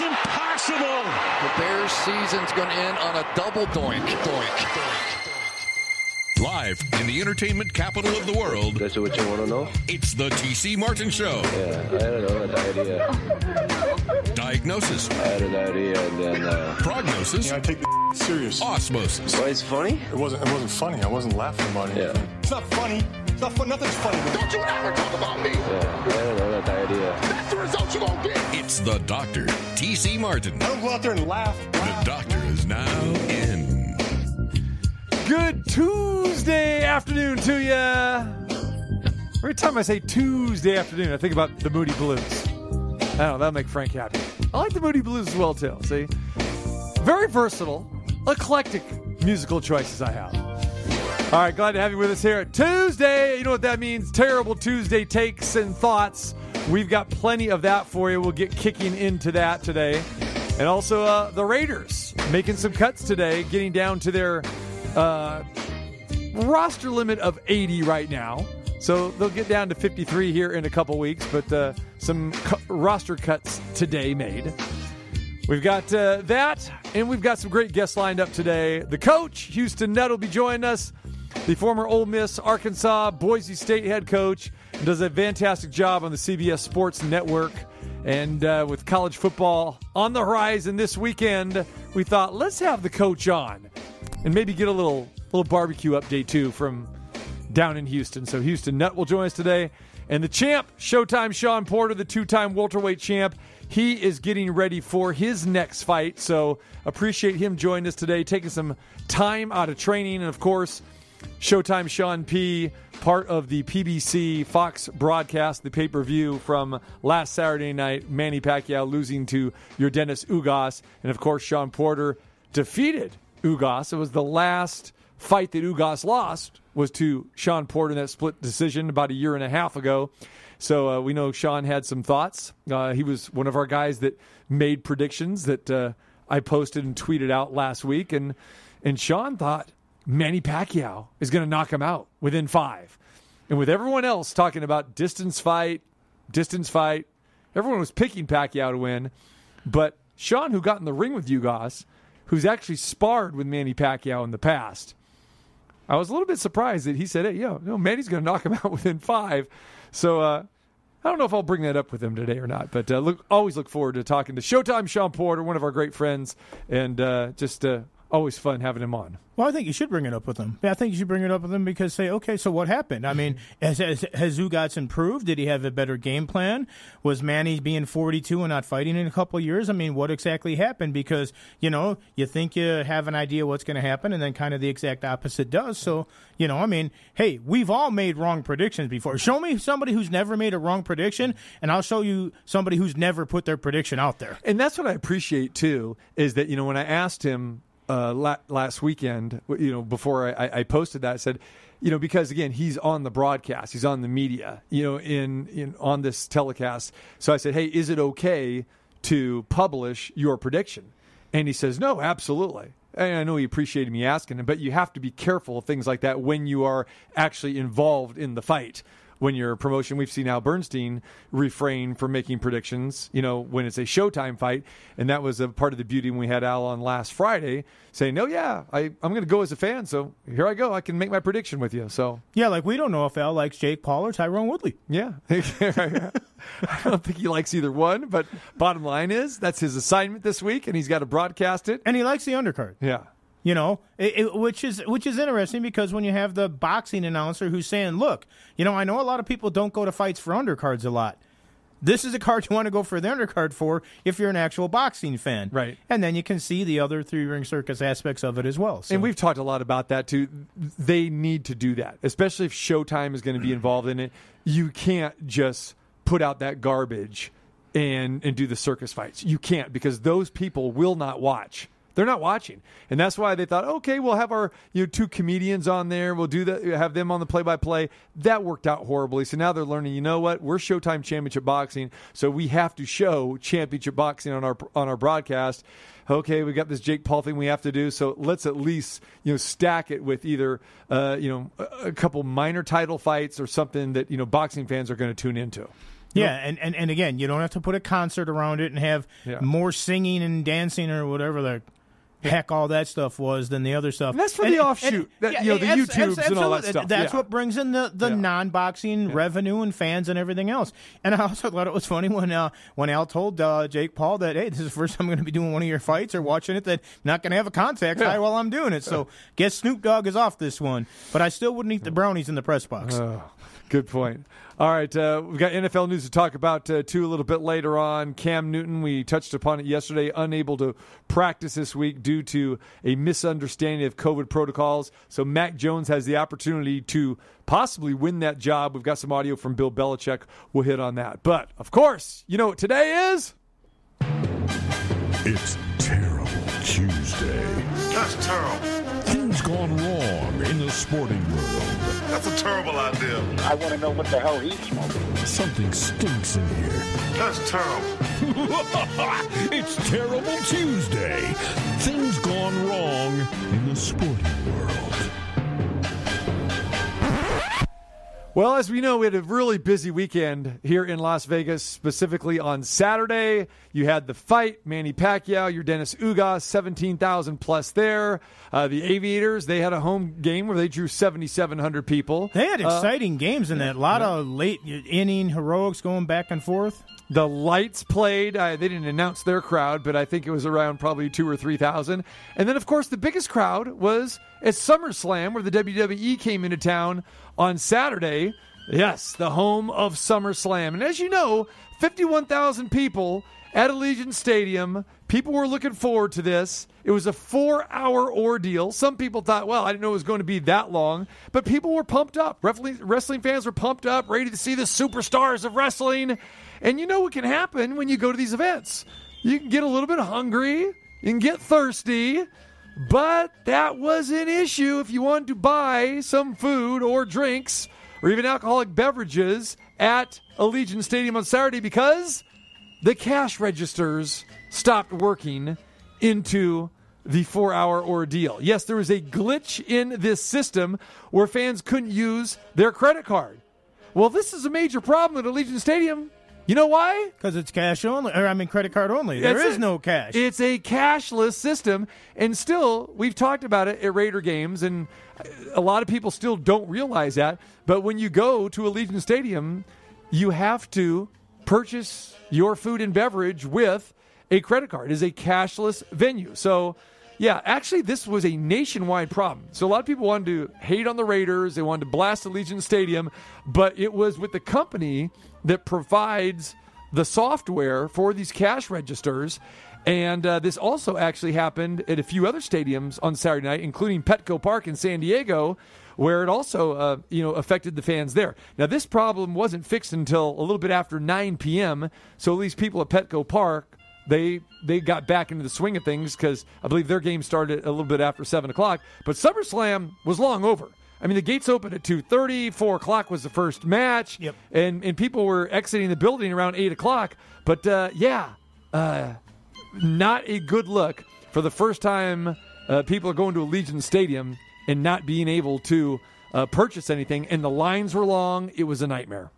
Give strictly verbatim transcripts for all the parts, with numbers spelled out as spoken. Impossible. The Bears' season's going to end on a double doink, doink, doink. Live in the entertainment capital of the world. That's what you want to know? It's the T C Martin Show. Yeah, I had a diarrhea. Diagnosis. I had a diarrhea and then... Uh... Prognosis. Yeah, I take this serious. Osmosis. Why, it's funny? It wasn't, it wasn't funny. I wasn't laughing about anything. Yeah. It's not funny. It's not fun. Nothing's funny. Don't you ever talk about me. Yeah, I don't know that idea. That's the result you're going to get. It's the doctor, T C Martin. I don't go out there and laugh. laugh. The doctor is now in. Good Tuesday afternoon to ya. Every time I say Tuesday afternoon, I think about the Moody Blues. I don't know. That'll make Frank happy. I like the Moody Blues as well, too. See? Very versatile, eclectic musical choices I have. All right, glad to have you with us here at Tuesday. You know what that means, terrible Tuesday takes and thoughts. We've got plenty of that for you. We'll get kicking into that today. And also uh, the Raiders making some cuts today, getting down to their uh, roster limit of eighty right now. So they'll get down to fifty-three here in a couple weeks, but uh, some cu- roster cuts today made. We've got uh, that, and we've got some great guests lined up today. The coach, Houston Nutt, will be joining us. The former Ole Miss, Arkansas, Boise State head coach, does a fantastic job on the C B S Sports Network. And uh, with college football on the horizon this weekend, we thought, let's have the coach on and maybe get a little little barbecue update, too, from down in Houston. So Houston Nutt will join us today. And the champ, Showtime Shawn Porter, the two-time welterweight champ, he is getting ready for his next fight. So appreciate him joining us today, taking some time out of training. And, of course, Showtime Shawn P, part of the P B C Fox broadcast, the pay-per-view from last Saturday night, Manny Pacquiao losing to Yordenis Ugas. And, of course, Shawn Porter defeated Ugas. It was the last fight that Ugas lost was to Shawn Porter in that split decision about a year and a half ago. So uh, we know Shawn had some thoughts. Uh, he was one of our guys that made predictions that uh, I posted and tweeted out last week. And, and Shawn thought, Manny Pacquiao is going to knock him out within five. And with everyone else talking about distance fight, distance fight, everyone was picking Pacquiao to win. But Shawn, who got in the ring with Ugas, who's actually sparred with Manny Pacquiao in the past, I was a little bit surprised that he said, hey, yo, no, Manny's going to knock him out within five. So uh, I don't know if I'll bring that up with him today or not. But uh, look, always look forward to talking to Showtime Shawn Porter, one of our great friends, and uh, just uh, always fun having him on. Well, I think you should bring it up with them. Yeah, I think you should bring it up with them because say, okay, so what happened? I mean, has, has, has Ugas improved? Did he have a better game plan? Was Manny being forty-two and not fighting in a couple of years? I mean, what exactly happened? Because, you know, you think you have an idea what's going to happen, and then kind of the exact opposite does. So, you know, I mean, hey, we've all made wrong predictions before. Show me somebody who's never made a wrong prediction, and I'll show you somebody who's never put their prediction out there. And that's what I appreciate, too, is that, you know, when I asked him, Uh, la- last weekend, you know, before I, I posted that, I said, you know, because again, he's on the broadcast, he's on the media, you know, in, in on this telecast. So I said, hey, is it okay to publish your prediction? And he says, no, absolutely. And I know he appreciated me asking him, but you have to be careful of things like that when you are actually involved in the fight. When you're a promotion, we've seen Al Bernstein refrain from making predictions, you know, when it's a Showtime fight. And that was a part of the beauty when we had Al on last Friday saying, no, yeah, I, I'm going to go as a fan. So here I go. I can make my prediction with you. So yeah, like we don't know if Al likes Jake Paul or Tyrone Woodley. Yeah. I don't think he likes either one. But bottom line is that's his assignment this week, and he's got to broadcast it. And he likes the undercard. Yeah. You know, it, it, which is which is interesting because when you have the boxing announcer who's saying, look, you know, I know a lot of people don't go to fights for undercards a lot. This is a card you want to go for the undercard for if you're an actual boxing fan. Right. And then you can see the other three-ring circus aspects of it as well. So. And we've talked a lot about that, too. They need to do that, especially if Showtime is going to be involved in it. You can't just put out that garbage and, and do the circus fights. You can't because those people will not watch. They're not watching. And that's why they thought, okay, we'll have our you know, two comedians on there. We'll do that, have them on the play-by-play. That worked out horribly. So now they're learning, you know what? We're Showtime Championship Boxing, so we have to show Championship Boxing on our on our broadcast. okay, we got this Jake Paul thing we have to do, so let's at least, you know, stack it with either, uh, you know, a couple minor title fights or something that, you know, boxing fans are going to tune into. Yeah, and, and, and again, you don't have to put a concert around it and have yeah. more singing and dancing or whatever the heck all that stuff was than the other stuff. And that's for and, the offshoot, and, that, yeah, you know, the abs- YouTubes abs- and all that stuff. That's yeah. what brings in the, the yeah. non-boxing yeah. revenue and fans and everything else. And I also thought it was funny when uh, when Al told uh, Jake Paul that, hey, this is the first time I'm going to be doing one of your fights or watching it, that I'm not going to have a contact yeah. high while I'm doing it. So guess Snoop Dogg is off this one. But I still wouldn't eat the brownies in the press box. Oh, good point. All right, uh, we've got N F L news to talk about, uh, too, a little bit later on. Cam Newton, we touched upon it yesterday, unable to practice this week due to a misunderstanding of COVID protocols. So Mac Jones has the opportunity to possibly win that job. We've got some audio from Bill Belichick. We'll hit on that. But, of course, you know what today is? It's Terrible Tuesday. That's terrible. Things gone wrong in the sporting world. That's a terrible idea. I want to know what the hell he's smoking. Something stinks in here. That's terrible. It's Terrible Tuesday. Things gone wrong in the sporting world. Well, as we know, we had a really busy weekend here in Las Vegas, specifically on Saturday. You had the fight, Manny Pacquiao, Yordenis Ugas, seventeen thousand plus there. Uh, the Aviators, they had a home game where they drew seventy-seven hundred people. They had exciting uh, games in that. A lot yeah. of late inning heroics going back and forth. The lights played. Uh, they didn't announce their crowd, but I think it was around probably two or three thousand. And then, of course, the biggest crowd was at SummerSlam, where the W W E came into town on Saturday. Yes, the home of SummerSlam. And as you know, fifty-one thousand people at Allegiant Stadium. People were looking forward to this. It was a four-hour ordeal. Some people thought, well, I didn't know it was going to be that long. But people were pumped up. Wrestling fans were pumped up, ready to see the superstars of wrestling. And you know what can happen when you go to these events. You can get a little bit hungry. You can get thirsty. But that was an issue if you wanted to buy some food or drinks or even alcoholic beverages at Allegiant Stadium on Saturday, because the cash registers stopped working into the four-hour ordeal. Yes, there was a glitch in this system where fans couldn't use their credit card. Well, this is a major problem at Allegiant Stadium. You know why? Because it's cash only, or I mean credit card only. There That's is it. no cash. It's a cashless system, and still, we've talked about it at Raider games, and a lot of people still don't realize that, but when you go to Allegiant Stadium, you have to purchase your food and beverage with a credit card. It is a cashless venue. So, yeah, actually, this was a nationwide problem. So a lot of people wanted to hate on the Raiders. They wanted to blast Allegiant Stadium. But it was with the company that provides the software for these cash registers. And uh, this also actually happened at a few other stadiums on Saturday night, including Petco Park in San Diego, where it also uh, you know, affected the fans there. Now, this problem wasn't fixed until a little bit after nine p.m., so these people at Petco Park, They they got back into the swing of things, because I believe their game started a little bit after seven o'clock. But SummerSlam was long over. I mean, the gates opened at two thirty. four o'clock was the first match. Yep. And, and people were exiting the building around eight o'clock. But, uh, yeah, uh, not a good look for the first time uh, people are going to Allegiant Stadium and not being able to uh, purchase anything. And the lines were long. It was a nightmare.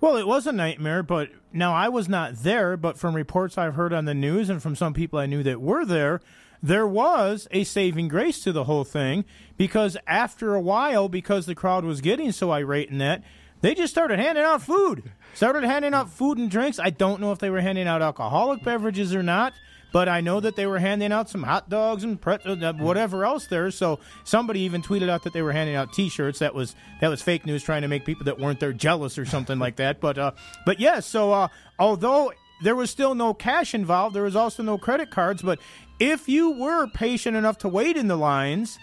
Well, it was a nightmare, but now I was not there, but from reports I've heard on the news and from some people I knew that were there, there was a saving grace to the whole thing, because after a while, because the crowd was getting so irate in that, they just started handing out food. Started handing out food and drinks. I don't know if they were handing out alcoholic beverages or not, but I know that they were handing out some hot dogs and pretzels, whatever else there. So somebody even tweeted out that they were handing out T-shirts. That was that was fake news, trying to make people that weren't there jealous or something like that. But uh, but yeah, so uh, although there was still no cash involved, there was also no credit cards. But if you were patient enough to wait in the lines,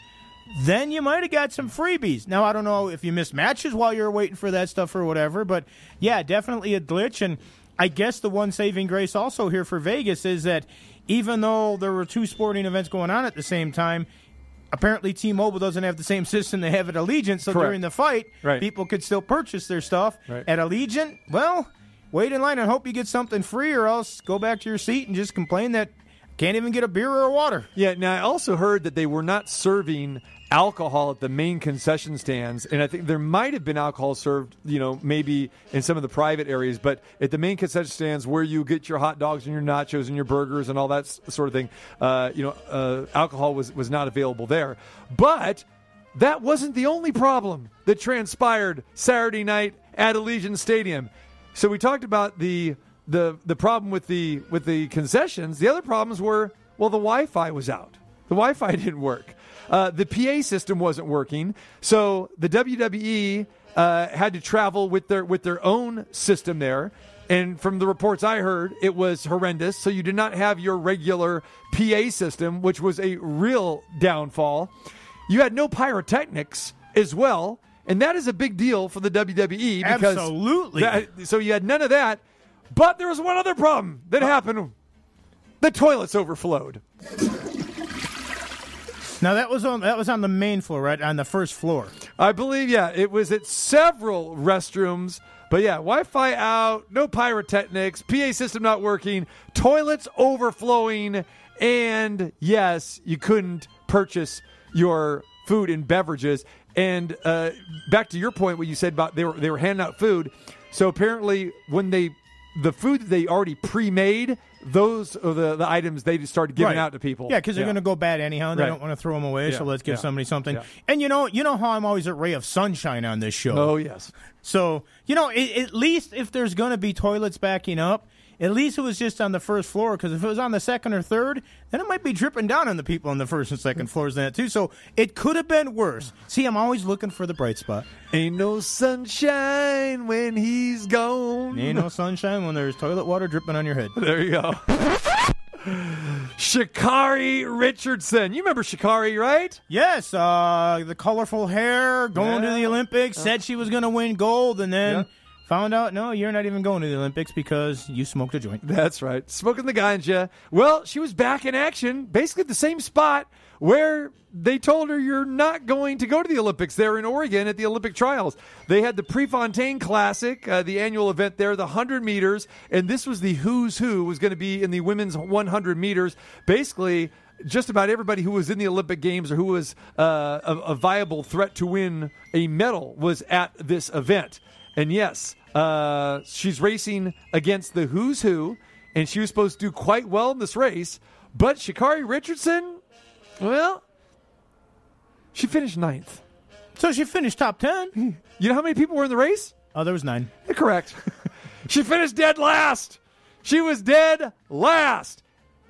then you might have got some freebies. Now, I don't know if you missed matches while you were waiting for that stuff or whatever. But yeah, definitely a glitch. And I guess the one saving grace also here for Vegas is that even though there were two sporting events going on at the same time, apparently T-Mobile doesn't have the same system they have at Allegiant, so Correct. during the fight, right. people could still purchase their stuff. Right. At Allegiant, well, wait in line and hope you get something free, or else go back to your seat and just complain that Can't even get a beer or water. Yeah, now I also heard that they were not serving alcohol at the main concession stands, and I think there might have been alcohol served, you know, maybe in some of the private areas, but at the main concession stands where you get your hot dogs and your nachos and your burgers and all that sort of thing, uh, you know, uh, alcohol was, was not available there. But that wasn't the only problem that transpired Saturday night at Allegiant Stadium. So we talked about the the the problem with the with the concessions. The other problems were, well, the Wi-Fi was out. The Wi-Fi didn't work. Uh, the P A system wasn't working, so the W W E uh, had to travel with their with their own system there. And from the reports I heard, it was horrendous. So you did not have your regular P A system, which was a real downfall. You had no pyrotechnics as well, and that is a big deal for the W W E. Because Absolutely. That, so you had none of that, but there was one other problem that oh. happened. The toilets overflowed. Now that was on that was on the main floor, right? On the first floor. I believe, yeah. It was at several restrooms. But yeah, Wi-Fi out, no pyrotechnics, P A system not working, toilets overflowing, and yes, you couldn't purchase your food and beverages. And uh, back to your point, what you said about they were they were handing out food. So apparently, when they the food that they already pre-made. Those are the, the items they just started giving right. out to people. Yeah, because they're yeah. going to go bad anyhow, and they right. don't want to throw them away, yeah. so let's give yeah. somebody something. Yeah. And you know you know how I'm always a ray of sunshine on this show. Oh, yes. So, you know, it, at least if there's going to be toilets backing up, at least it was just on the first floor, because if it was on the second or third, then it might be dripping down on the people on the first and second floors than that, too. So it could have been worse. See, I'm always looking for the bright spot. Ain't no sunshine when he's gone. Ain't no sunshine when there's toilet water dripping on your head. There you go. Sha'Carri Richardson. You remember Sha'Carri, right? Yes. Uh, the colorful hair, going yeah. to the Olympics, uh, said she was going to win gold, and then... Yeah. Found out, no, you're not even going to the Olympics because you smoked a joint. That's right. Smoking the ganja. Well, she was back in action, basically at the same spot where they told her you're not going to go to the Olympics there in Oregon at the Olympic trials. They had the Prefontaine Classic, uh, the annual event there, the one hundred meters, and this was the who's who was going to be in the women's one hundred meters. Basically, just about everybody who was in the Olympic Games or who was uh, a, a viable threat to win a medal was at this event. And yes, uh, she's racing against the who's who, and she was supposed to do quite well in this race. But Sha'Carri Richardson, well, she finished ninth. So she finished top ten. You know how many people were in the race? Oh, there was nine. You're correct. She finished dead last. She was dead last.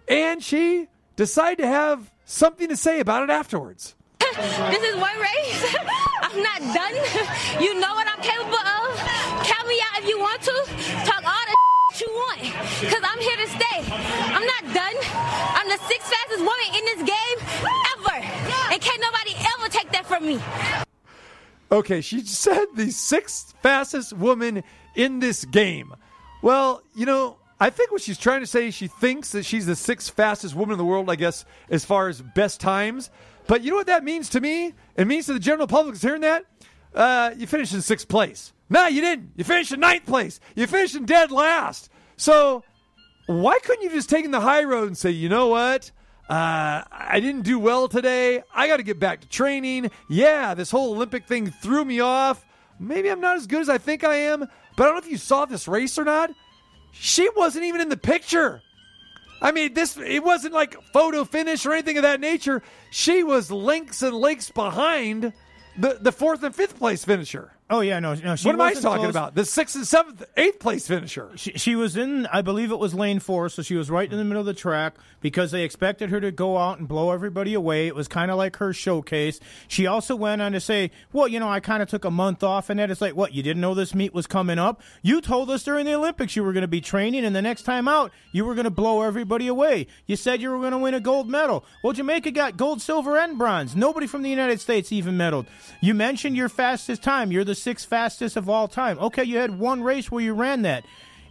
And she decided to have something to say about it afterwards. This is one race. I'm not done. You know what I'm capable of. Count me out if you want to. Talk all the shit you want, because I'm here to stay. I'm not done. I'm the sixth fastest woman in this game ever, and can't nobody ever take that from me. Okay, she said the sixth fastest woman in this game. Well, you know, I think what she's trying to say is she thinks that she's the sixth fastest woman in the world, I guess, as far as best times. But you know what that means to me? It means to the general public is hearing that? Uh, you finished in sixth place. No, you didn't. You finished in ninth place. You finished in dead last. So why couldn't you just take the high road and say, you know what? Uh, I didn't do well today. I got to get back to training. Yeah, this whole Olympic thing threw me off. Maybe I'm not as good as I think I am. But I don't know if you saw this race or not. She wasn't even in the picture. I mean, this it wasn't like photo finish or anything of that nature. She was lengths and lengths behind the, the fourth and fifth place finisher. Oh, yeah, no. no she what am I talking close. about? The sixth and seventh, eighth place finisher. She, she was in, I believe it was lane four, so she was right in the middle of the track because they expected her to go out and blow everybody away. It was kind of like her showcase. She also went on to say, well, you know, I kind of took a month off, and that it's like, what, you didn't know this meet was coming up? You told us during the Olympics you were going to be training, and the next time out, you were going to blow everybody away. You said you were going to win a gold medal. Well, Jamaica got gold, silver, and bronze. Nobody from the United States even medaled. You mentioned your fastest time. You're the sixth fastest of all time. Okay, you had one race where you ran that.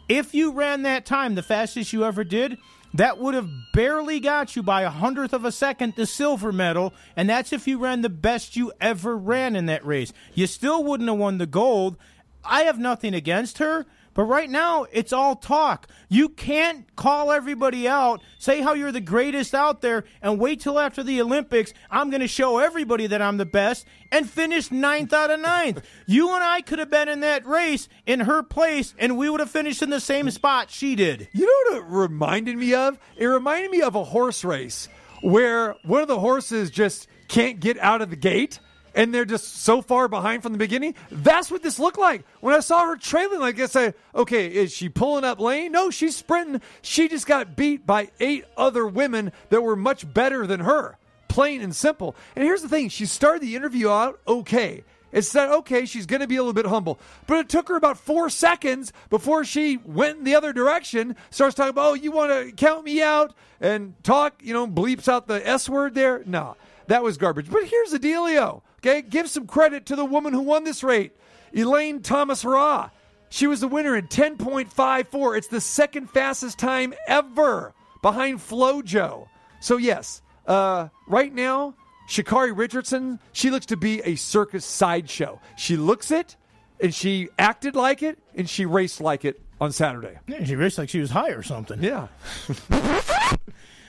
If you ran that time, the fastest you ever did, that would have barely got you by a hundredth of a second the silver medal, and that's if you ran the best you ever ran in that race. You still wouldn't have won the gold. I have nothing against her, But right now, it's all talk. You can't call everybody out, say how you're the greatest out there, and wait till after the Olympics, I'm going to show everybody that I'm the best, and finish ninth out of ninth. You and I could have been in that race in her place, and we would have finished in the same spot she did. You know what it reminded me of? It reminded me of a horse race where one of the horses just can't get out of the gate, and they're just so far behind from the beginning. That's what this looked like. When I saw her trailing like this, I said, okay, is she pulling up lane? No, she's sprinting. She just got beat by eight other women that were much better than her, plain and simple. And here's the thing. She started the interview out okay. It said, okay, she's going to be a little bit humble. But it took her about four seconds before she went in the other direction, starts talking about, oh, you want to count me out and talk, you know, bleeps out the S word there. No, that was garbage. But here's the dealio. Okay, give some credit to the woman who won this race, Elaine Thomas-Hurrah. She was the winner in ten fifty-four. It's the second fastest time ever behind FloJo. So, yes, uh, right now, Sha'Carri Richardson, she looks to be a circus sideshow. She looks it, and she acted like it, and she raced like it on Saturday. Yeah, she raced like she was high or something. Yeah.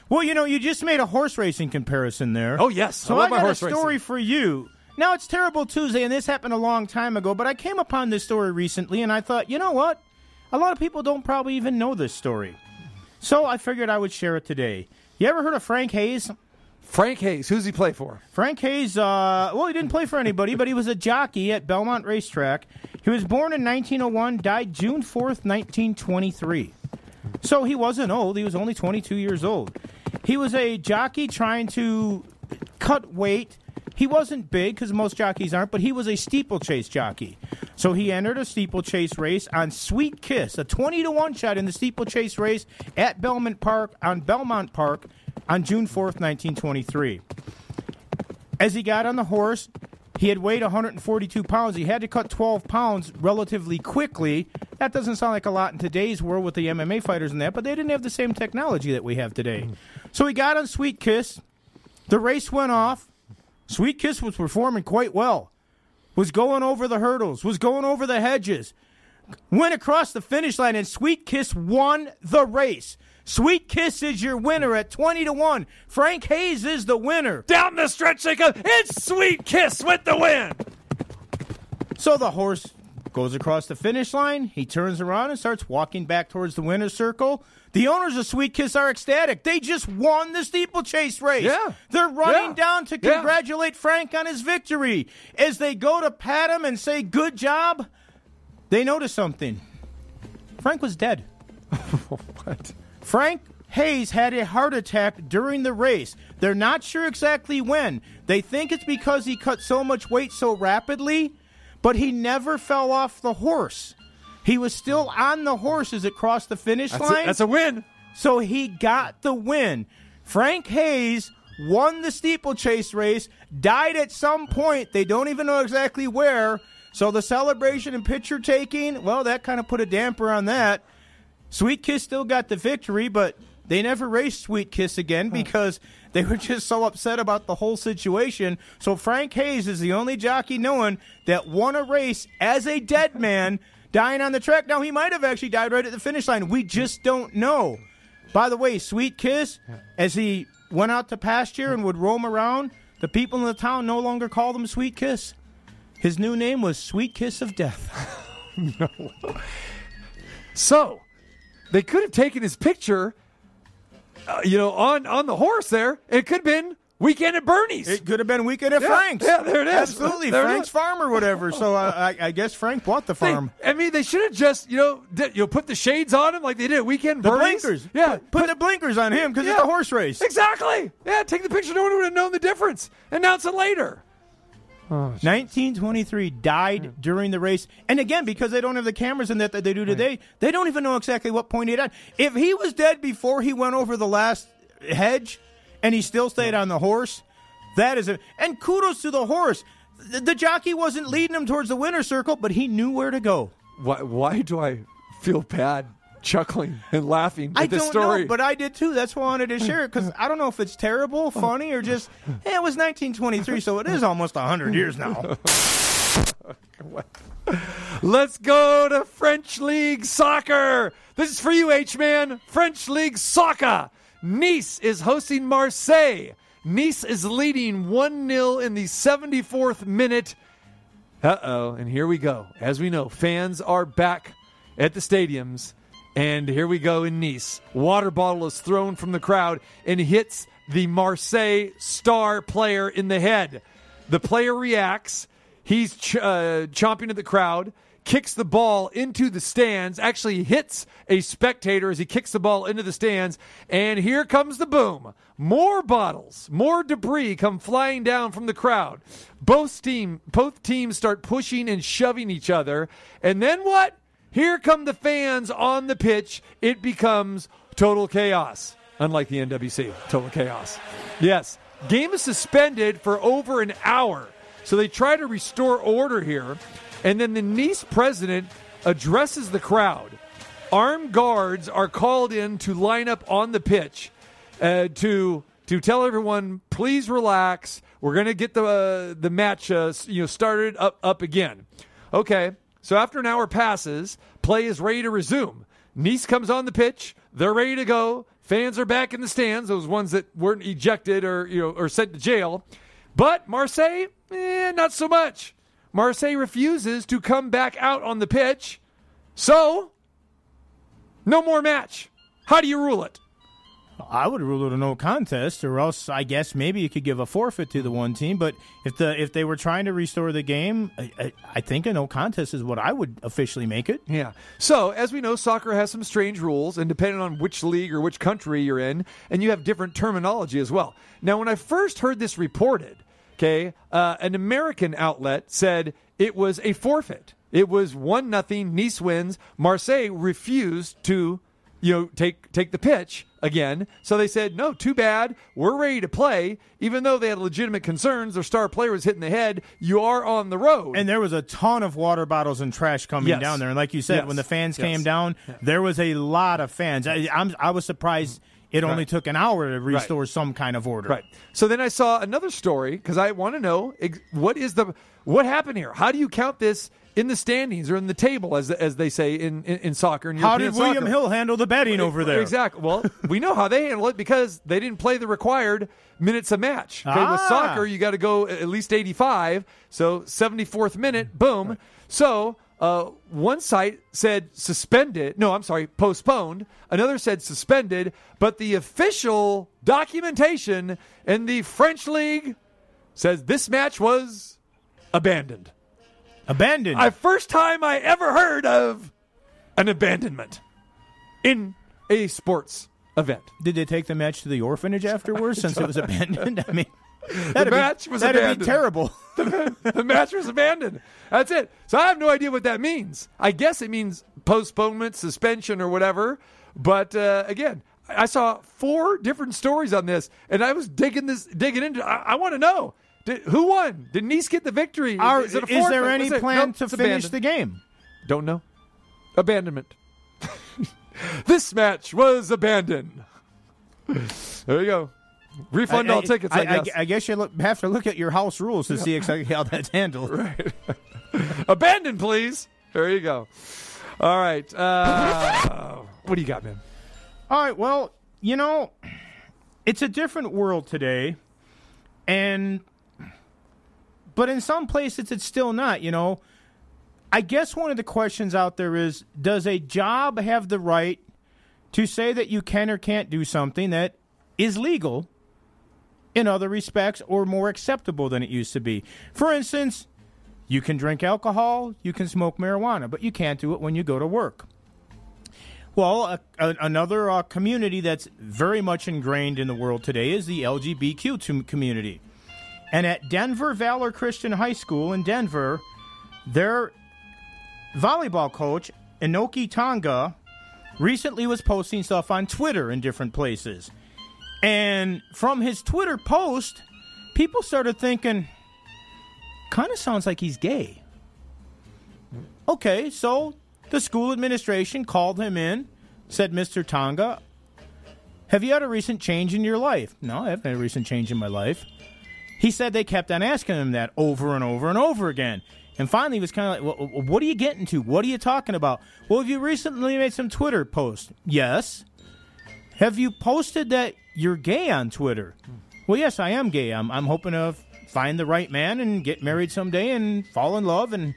Well, you know, you just made a horse racing comparison there. Oh, yes. So I, love I got my horse a story racing. For you. Now, it's Terrible Tuesday, and this happened a long time ago, but I came upon this story recently, and I thought, you know what? A lot of people don't probably even know this story. So I figured I would share it today. You ever heard of Frank Hayes? Frank Hayes. Who's he play for? Frank Hayes, uh, well, he didn't play for anybody, but he was a jockey at Belmont Racetrack. He was born in nineteen oh one, died June fourth, nineteen twenty-three. So he wasn't old. He was only twenty-two years old. He was a jockey trying to cut weight. He wasn't big, because most jockeys aren't, but he was a steeplechase jockey. So he entered a steeplechase race on Sweet Kiss, a twenty to one shot in the steeplechase race at Belmont Park on Belmont Park on June fourth, nineteen twenty-three. As he got on the horse, he had weighed one hundred forty-two pounds. He had to cut twelve pounds relatively quickly. That doesn't sound like a lot in today's world with the M M A fighters and that, but they didn't have the same technology that we have today. So he got on Sweet Kiss. The race went off. Sweet Kiss was performing quite well, was going over the hurdles, was going over the hedges, went across the finish line, and Sweet Kiss won the race. Sweet Kiss is your winner at twenty to one. Frank Hayes is the winner. Down the stretch they come. It's Sweet Kiss with the win. So the horse goes across the finish line. He turns around and starts walking back towards the winner's circle. The owners of Sweet Kiss are ecstatic. They just won the steeplechase race. Yeah. They're running yeah. down to congratulate yeah. Frank on his victory. As they go to pat him and say, good job, they notice something. Frank was dead. What? Frank Hayes had a heart attack during the race. They're not sure exactly when. They think it's because he cut so much weight so rapidly, but he never fell off the horse. He was still on the horse as it crossed the finish that's line. A, that's a win. So he got the win. Frank Hayes won the steeplechase race, died at some point. They don't even know exactly where. So the celebration and picture taking, well, that kind of put a damper on that. Sweet Kiss still got the victory, but they never raced Sweet Kiss again because they were just so upset about the whole situation. So Frank Hayes is the only jockey knowing that won a race as a dead man, dying on the track. Now, he might have actually died right at the finish line. We just don't know. By the way, Sweet Kiss, as he went out to pasture and would roam around, the people in the town no longer called him Sweet Kiss. His new name was Sweet Kiss of Death. No. So they could have taken his picture, uh, you know, on, on the horse there. It could have been Weekend at Bernie's. It could have been Weekend at yeah, Frank's. Yeah, there it is. Absolutely. There Frank's farm or whatever. So I, I guess Frank bought the farm. They, I mean, they should have just, you know, did, you know, put the shades on him like they did at Weekend at Bernie's. The blinkers. Yeah. Put, put, put the blinkers on him because yeah, it's a horse race. Exactly. Yeah, take the picture. No one would have known the difference. Announce it later. Oh, nineteen twenty-three, died during the race. And again, because they don't have the cameras in that that they do today, right, they don't even know exactly what point he died. If he was dead before he went over the last hedge and he still stayed on the horse, that is it. And kudos to the horse. The, the jockey wasn't leading him towards the winner's circle, but he knew where to go. Why, why do I feel bad chuckling and laughing at this story? I don't know, but I did too. That's why I wanted to share it, because I don't know if it's terrible, funny, or just, hey, it was nineteen twenty-three, so it is almost one hundred years now. Let's go to French League Soccer. This is for you, H-Man. French League Soccer. Nice is hosting Marseille. Nice is leading one nil in the seventy-fourth minute. Uh-oh, and here we go. As we know, fans are back at the stadiums. And here we go in Nice. Water bottle is thrown from the crowd and hits the Marseille star player in the head. The player reacts. He's ch- uh, chomping at the crowd, kicks the ball into the stands, actually hits a spectator as he kicks the ball into the stands. And here comes the boom. More bottles, more debris come flying down from the crowd. Both team, both teams start pushing and shoving each other. And then what? Here come the fans on the pitch. It becomes total chaos. Unlike the N W C, total chaos. Yes, game is suspended for over an hour. So they try to restore order here. And then the Nice president addresses the crowd. Armed guards are called in to line up on the pitch uh, to to tell everyone, please relax. We're going to get the uh, the match uh, you know started up, up again. Okay. So after an hour passes, play is ready to resume. Nice comes on the pitch. They're ready to go. Fans are back in the stands, those ones that weren't ejected or you know or sent to jail. But Marseille, eh, not so much. Marseille refuses to come back out on the pitch. So, no more match. How do you rule it? I would rule it a no contest, or else I guess maybe you could give a forfeit to the one team. But if the if they were trying to restore the game, I, I, I think a no contest is what I would officially make it. Yeah. So as we know, soccer has some strange rules, and depending on which league or which country you're in, and you have different terminology as well. Now, when I first heard this reported, okay, uh, an American outlet said it was a forfeit. It was one nothing. Nice wins. Marseille refused to, you know, take take the pitch again. So they said, no, too bad. We're ready to play. Even though they had legitimate concerns, their star player was hit in the head. You are on the road. And there was a ton of water bottles and trash coming yes. down there. And like you said, yes. when the fans yes. came down, yes. there was a lot of fans. I, I'm, I was surprised it only right. took an hour to restore right. some kind of order. Right. So then I saw another story because I want to know what is the what happened here. How do you count this in the standings or in the table, as as they say in, in, in soccer. In how did William soccer. Hill handle the betting over there? Exactly. Well, we know how they handle it because they didn't play the required minutes a match. Okay, ah. With soccer, you got to go at least eighty-five. So seventy-fourth minute, boom. Right. So uh, one site said suspended. No, I'm sorry, postponed. Another said suspended. But the official documentation in the French League says this match was abandoned. Abandoned. The first time I ever heard of an abandonment in a sports event. Did they take the match to the orphanage afterwards since it was abandoned? I mean, the match be, was that'd abandoned. That'd be terrible. The, the match was abandoned. That's it. So I have no idea what that means. I guess it means postponement, suspension, or whatever. But uh, again, I saw four different stories on this, and I was digging this, digging into. I, I want to know. Did, who won? Did Nice get the victory? Is, Our, is, it is there any plan nope, to finish abandoned. The game? Don't know. Abandonment. This match was abandoned. There you go. Refund I, all I, tickets, I, I guess. I, I guess you look, have to look at your house rules to yeah. see exactly how that's handled. Right. Abandon, please. There you go. All right. Uh, what do you got, man? All right. Well, you know, it's a different world today. And... But in some places, it's still not, you know. I guess one of the questions out there is, does a job have the right to say that you can or can't do something that is legal in other respects or more acceptable than it used to be? For instance, you can drink alcohol, you can smoke marijuana, but you can't do it when you go to work. Well, a, a, another uh, community that's very much ingrained in the world today is the L G B T Q community. And at Denver Valor Christian High School in Denver, their volleyball coach, Inoki Tonga, recently was posting stuff on Twitter in different places. And from his Twitter post, people started thinking, kind of sounds like he's gay. Okay, so the school administration called him in, said, Mister Tonga, have you had a recent change in your life? No, I haven't had a recent change in my life. He said they kept on asking him that over and over and over again. And finally, he was kind of like, well, what are you getting to? What are you talking about? Well, have you recently made some Twitter posts? Yes. Have you posted that you're gay on Twitter? Well, yes, I am gay. I'm, I'm hoping to find the right man and get married someday and fall in love. And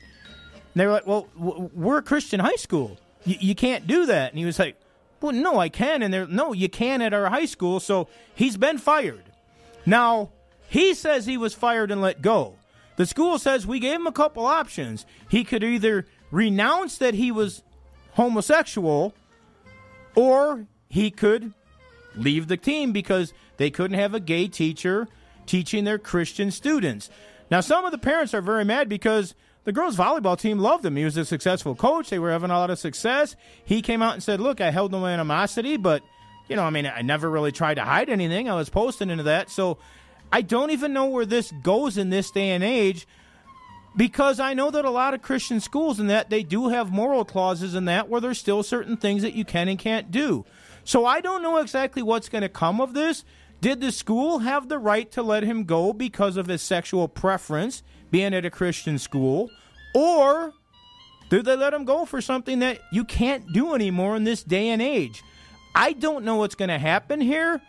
they were like, well, we're a Christian high school. You, you can't do that. And he was like, well, no, I can. And they're, no, you can at our high school. So he's been fired. Now, he says he was fired and let go. The school says we gave him a couple options. He could either renounce that he was homosexual, or he could leave the team because they couldn't have a gay teacher teaching their Christian students. Now, some of the parents are very mad because the girls' volleyball team loved him. He was a successful coach. They were having a lot of success. He came out and said, look, I held no animosity, but, you know, I mean, I never really tried to hide anything. I was posting into that. So I don't even know where this goes in this day and age, because I know that a lot of Christian schools in that, they do have moral clauses in that where there's still certain things that you can and can't do. So I don't know exactly what's going to come of this. Did the school have the right to let him go because of his sexual preference, being at a Christian school? Or did they let him go for something that you can't do anymore in this day and age? I don't know what's going to happen here.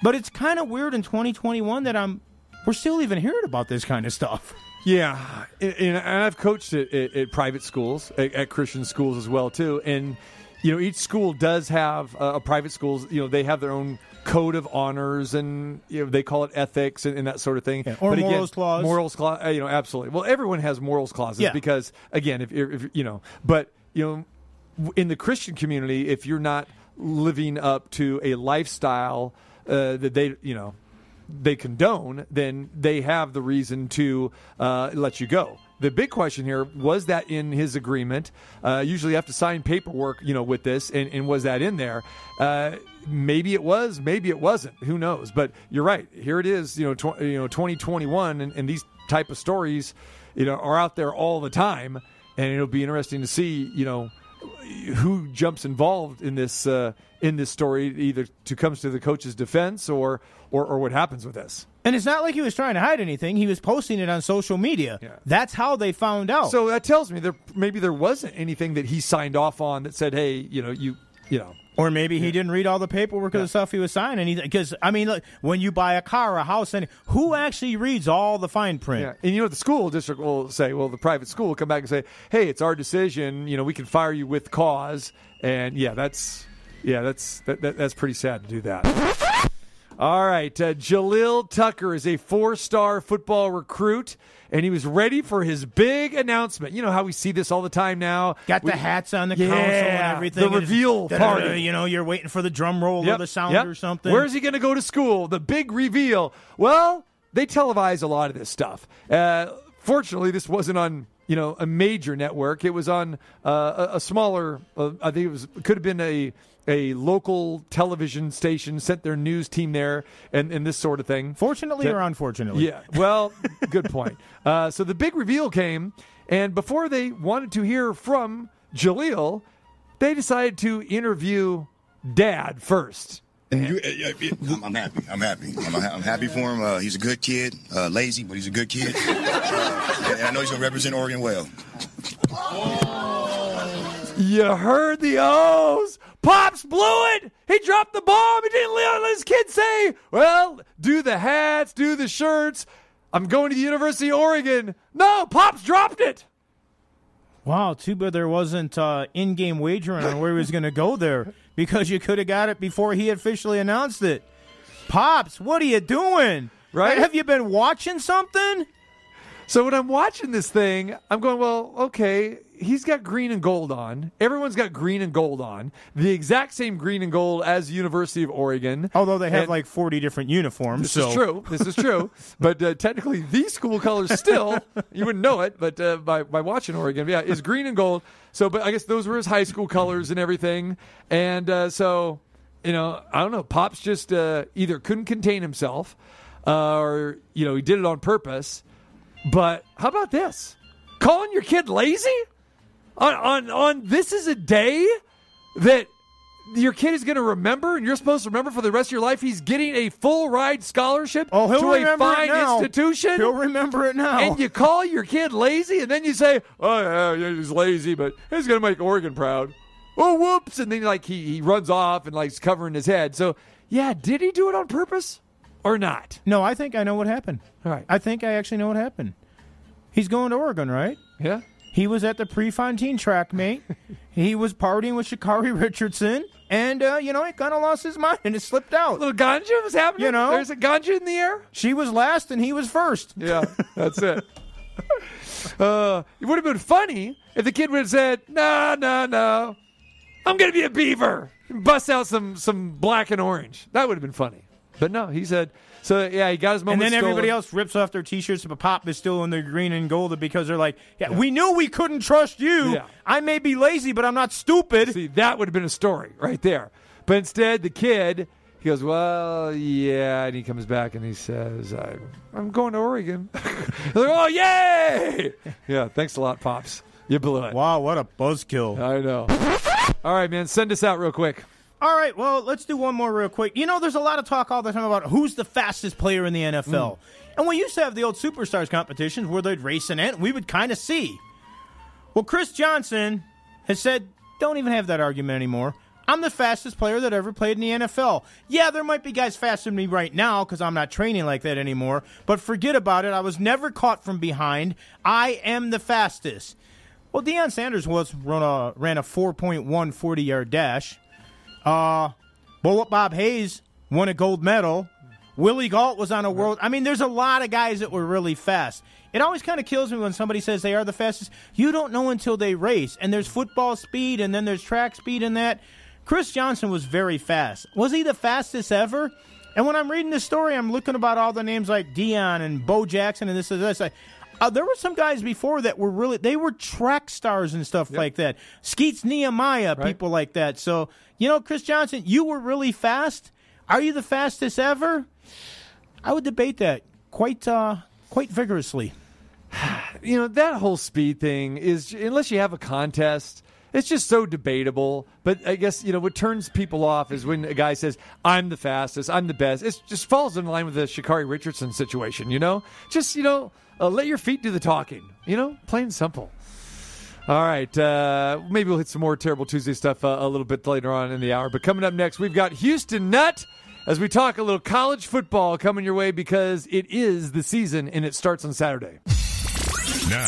But it's kind of weird in twenty twenty-one that I'm, we're still even hearing about this kind of stuff. Yeah, and, and I've coached at, at, at private schools, at, at Christian schools as well too. And you know, each school does have uh, a private schools. You know, they have their own code of honors, and you know they call it ethics and, and that sort of thing. Yeah, or but morals again, clause. Morals clause. You know, absolutely. Well, everyone has morals clauses yeah. because again, if, if you know, but you know, in the Christian community, if you're not living up to a lifestyle Uh, that they, you know, they condone, then they have the reason to uh, let you go. The big question here, was that in his agreement? Uh, usually you have to sign paperwork, you know, with this, and, and was that in there? Uh, maybe it was, maybe it wasn't. Who knows? But you're right. Here it is, you know, tw- you know, twenty twenty-one, and, and these type of stories, you know, are out there all the time, and it'll be interesting to see, you know, who jumps involved in this uh, in this story, either to comes to the coach's defense or, or or what happens with this. And it's not like he was trying to hide anything. He was posting it on social media. Yeah. That's how they found out. So that tells me there maybe there wasn't anything that he signed off on that said, hey, you know, you you know. Or maybe he yeah. didn't read all the paperwork yeah. of the stuff he was signing. Because, I mean, look, when you buy a car, a house, and who actually reads all the fine print? Yeah. And, you know, the school district will say, well, the private school will come back and say, hey, it's our decision. You know, we can fire you with cause. And, yeah, that's yeah, that's that, that, that's pretty sad to do that. All right. Uh, Jalil Tucker is a four-star football recruit, and he was ready for his big announcement. You know how we see this all the time now. Got we, the hats on the yeah, console and everything. The reveal party. You know, you're waiting for the drum roll yep, or the sound yep. or something. Where's he going to go to school? The big reveal. Well, they televise a lot of this stuff. Uh, fortunately, this wasn't on, you know, a major network. It was on uh, a, a smaller, uh, I think it was could have been a a local television station, sent their news team there, and, and this sort of thing. Fortunately that, or unfortunately? Yeah, well, good point. Uh, so the big reveal came, and before they wanted to hear from Jalil, they decided to interview Dad first. And you, uh, I'm, I'm happy. I'm happy. I'm, I'm happy for him. Uh, he's a good kid. Uh, lazy, but he's a good kid. Uh, and I know he's going to represent Oregon well. Oh. You heard the O's. Pops blew it. He dropped the bomb. He didn't let his kid say, well, do the hats, do the shirts. I'm going to the University of Oregon. No, Pops dropped it. Wow, too bad there wasn't uh, in-game wagering on where he was going to go there, because you could have got it before he officially announced it. Pops, what are you doing? Right? Have you been watching something? So when I'm watching this thing, I'm going, well, okay, he's got green and gold on. Everyone's got green and gold on. The exact same green and gold as University of Oregon. Although they have and like forty different uniforms. This so. is true. This is true. But uh, technically, the school colors still, you wouldn't know it, but uh, by, by watching Oregon, yeah, is green and gold. So, but I guess those were his high school colors and everything. And uh, so, you know, I don't know. Pops just uh, either couldn't contain himself uh, or, you know, he did it on purpose. But how about this? Calling your kid lazy? On on on this is a day that your kid is going to remember, and you're supposed to remember for the rest of your life, he's getting a full-ride scholarship oh, he'll to remember a fine it now. institution. He'll remember it now. And you call your kid lazy, and then you say, oh, yeah, yeah he's lazy, but he's going to make Oregon proud. Oh, whoops. And then like he, he runs off and like's covering his head. So, yeah, did he do it on purpose or not? No, I think I know what happened. All right. I think I actually know what happened. He's going to Oregon, right? Yeah. He was at the Prefontaine track meet. He was partying with Sha'Carri Richardson. And, uh, you know, he kind of lost his mind and it slipped out. A little ganja was happening? You know? There's a ganja in the air? She was last and he was first. Yeah, that's it. uh, it would have been funny if the kid would have said, no, no, no, I'm going to be a beaver. Bust out some, some black and orange. That would have been funny. But no, he said... So, yeah, he got his moment stolen. And then stolen. Everybody else rips off their T-shirts but Pop is still in their green and gold because they're like, yeah, yeah. we knew we couldn't trust you. Yeah. I may be lazy, but I'm not stupid. See, that would have been a story right there. But instead, the kid, he goes, well, yeah. And he comes back and he says, I'm going to Oregon. They're like, oh, yay. Yeah, thanks a lot, Pops. You blew it. Wow, what a buzzkill. I know. All right, man, send us out real quick. All right, well, let's do one more real quick. You know, there's a lot of talk all the time about who's the fastest player in the N F L. Mm. And we used to have the old Superstars competitions where they'd race an ant, and we would kind of see. Well, Chris Johnson has said, don't even have that argument anymore. I'm the fastest player that ever played in the N F L. Yeah, there might be guys faster than me right now because I'm not training like that anymore, but forget about it. I was never caught from behind. I am the fastest. Well, Deion Sanders was run a, ran a four point one forty-yard dash. Uh, Bo- Bob Hayes won a gold medal. Willie Gault was on a world... I mean, there's a lot of guys that were really fast. It always kind of kills me when somebody says they are the fastest. You don't know until they race. And there's football speed, and then there's track speed and that. Chris Johnson was very fast. Was he the fastest ever? And when I'm reading this story, I'm looking about all the names like Deion and Bo Jackson and this and this. Uh, there were some guys before that were really... They were track stars and stuff yep. like that. Skeets Nehemiah, right. people like that. So... You know, Chris Johnson, you were really fast. Are you the fastest ever? I would debate that quite uh, quite vigorously. You know, that whole speed thing is, unless you have a contest, it's just so debatable. But I guess, you know, what turns people off is when a guy says, I'm the fastest, I'm the best. It just falls in line with the Sha'Carri Richardson situation, you know? Just, you know, uh, let your feet do the talking, you know? Plain and simple. All right, uh, maybe we'll hit some more Terrible Tuesday stuff uh, a little bit later on in the hour. But coming up next, we've got Houston Nutt as we talk a little college football coming your way because it is the season and it starts on Saturday. Now,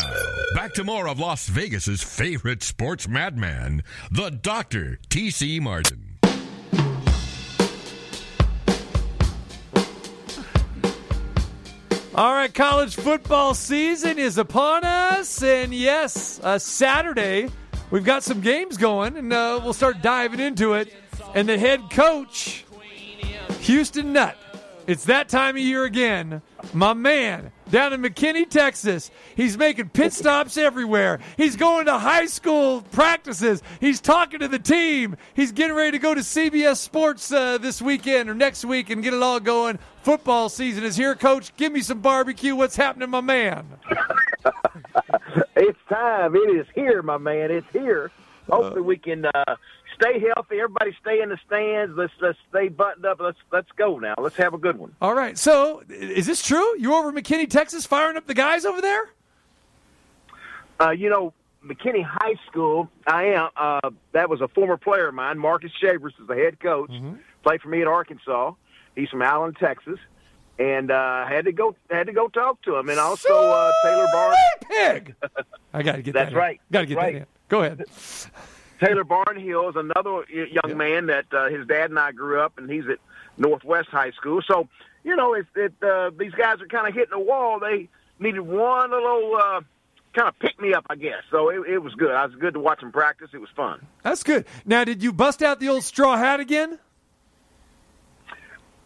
back to more of Las Vegas's favorite sports madman, the Doctor T C Martin. All right, college football season is upon us, and yes, uh, Saturday, we've got some games going, and uh, we'll start diving into it. And the head coach, Houston Nutt, it's that time of year again. My man, down in McKinney, Texas, he's making pit stops everywhere. He's going to high school practices. He's talking to the team. He's getting ready to go to C B S Sports uh, this weekend or next week and get it all going. Football season is here, Coach. Give me some barbecue. What's happening, my man? It's time. It is here, my man. It's here. Hopefully we can uh, stay healthy. Everybody stay in the stands. Let's let's stay buttoned up. Let's let's go now. Let's have a good one. All right. So is this true? You're over in McKinney, Texas, firing up the guys over there? Uh, you know, McKinney High School, I am. Uh, that was a former player of mine. Marcus Shavers is the head coach. Mm-hmm. Played for me at Arkansas. He's from Allen, Texas, and uh, had to go had to go talk to him. And also uh, Taylor Barnes. Pig. I got to get That's that. That's right. Got to get right. that. In. Go ahead. Taylor Barnhill is another young yeah. man that uh, his dad and I grew up, and he's at Northwest High School. So, you know, it, it, uh, these guys are kind of hitting a wall. They needed one little uh, kind of pick-me-up, I guess. So it, it was good. I was good to watch them practice. It was fun. That's good. Now, did you bust out the old straw hat again?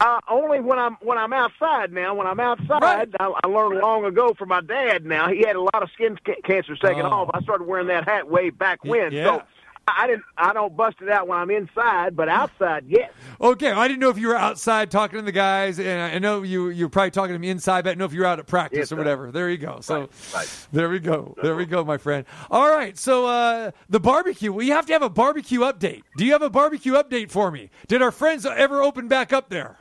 Uh, only when I'm when I'm outside now. When I'm outside, right. I, I learned long ago from my dad now. He had a lot of skin ca- cancer taken oh. off. I started wearing that hat way back when. Yeah. So I didn't. I don't bust it out when I'm inside, but outside, yes. Okay, I didn't know if you were outside talking to the guys, and I know you you're probably talking to me inside, but I didn't know if you were out at practice yes, or whatever. There you go. So, right, right. there we go. There we go, my friend. All right. So uh, the barbecue. We have to have a barbecue update. Do you have a barbecue update for me? Did our friends ever open back up there?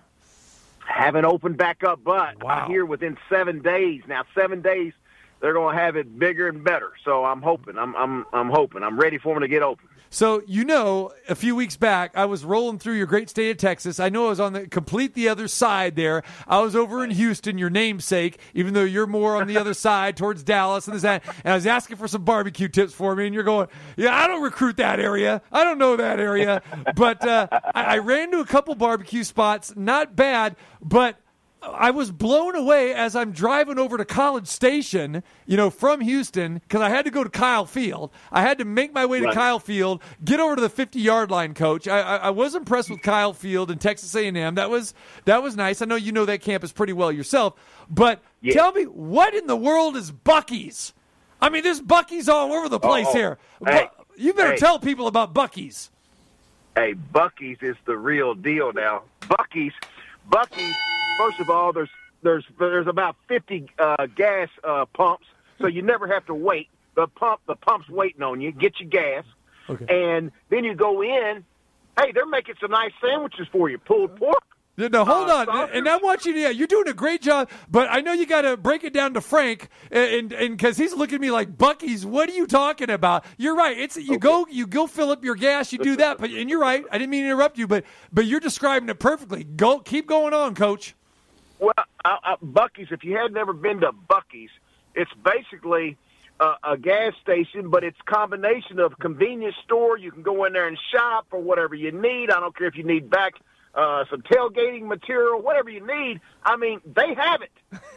Haven't opened back up, but wow. I'm here within seven days now. Seven days. They're going to have it bigger and better. So I'm hoping. I'm I'm I'm hoping. I'm ready for them to get open. So, you know, a few weeks back, I was rolling through your great state of Texas. I know I was on the complete the other side there. I was over in Houston, your namesake, even though you're more on the other side towards Dallas and this that. And I was asking for some barbecue tips for me, and you're going, yeah, I don't recruit that area. I don't know that area. But uh, I, I ran to a couple barbecue spots. Not bad, but I was blown away as I'm driving over to College Station, you know, from Houston, because I had to go to Kyle Field. I had to make my way right. to Kyle Field, get over to the fifty-yard line, Coach. I, I, I was impressed with Kyle Field and Texas A and M. That was that was nice. I know you know that campus pretty well yourself. But yeah. tell me, what in the world is Buc-ee's? I mean, there's Buc-ee's all over the place oh, here. Hey, Bu- you better hey. tell people about Buc-ee's. Hey, Buc-ee's is the real deal now. Buc-ee's, Buc-ee's. First of all, there's there's there's about fifty uh, gas uh, pumps, so you never have to wait. The pump the pump's waiting on you. Get your gas, okay. and then you go in. Hey, they're making some nice sandwiches for you. Pulled pork. No, hold uh, on, sausage. And I want you to. Yeah, you're doing a great job, but I know you got to break it down to Frank, and and because he's looking at me like Buc-ee's. What are you talking about? You're right. It's you okay. go you go fill up your gas. You do that, but and you're right. I didn't mean to interrupt you, but but you're describing it perfectly. Go keep going on, Coach. Well, I, I, Buc-ee's, if you had never been to Buc-ee's, it's basically a, a gas station, but it's a combination of convenience store. You can go in there and shop for whatever you need. I don't care if you need back uh, some tailgating material, whatever you need. I mean, they have it.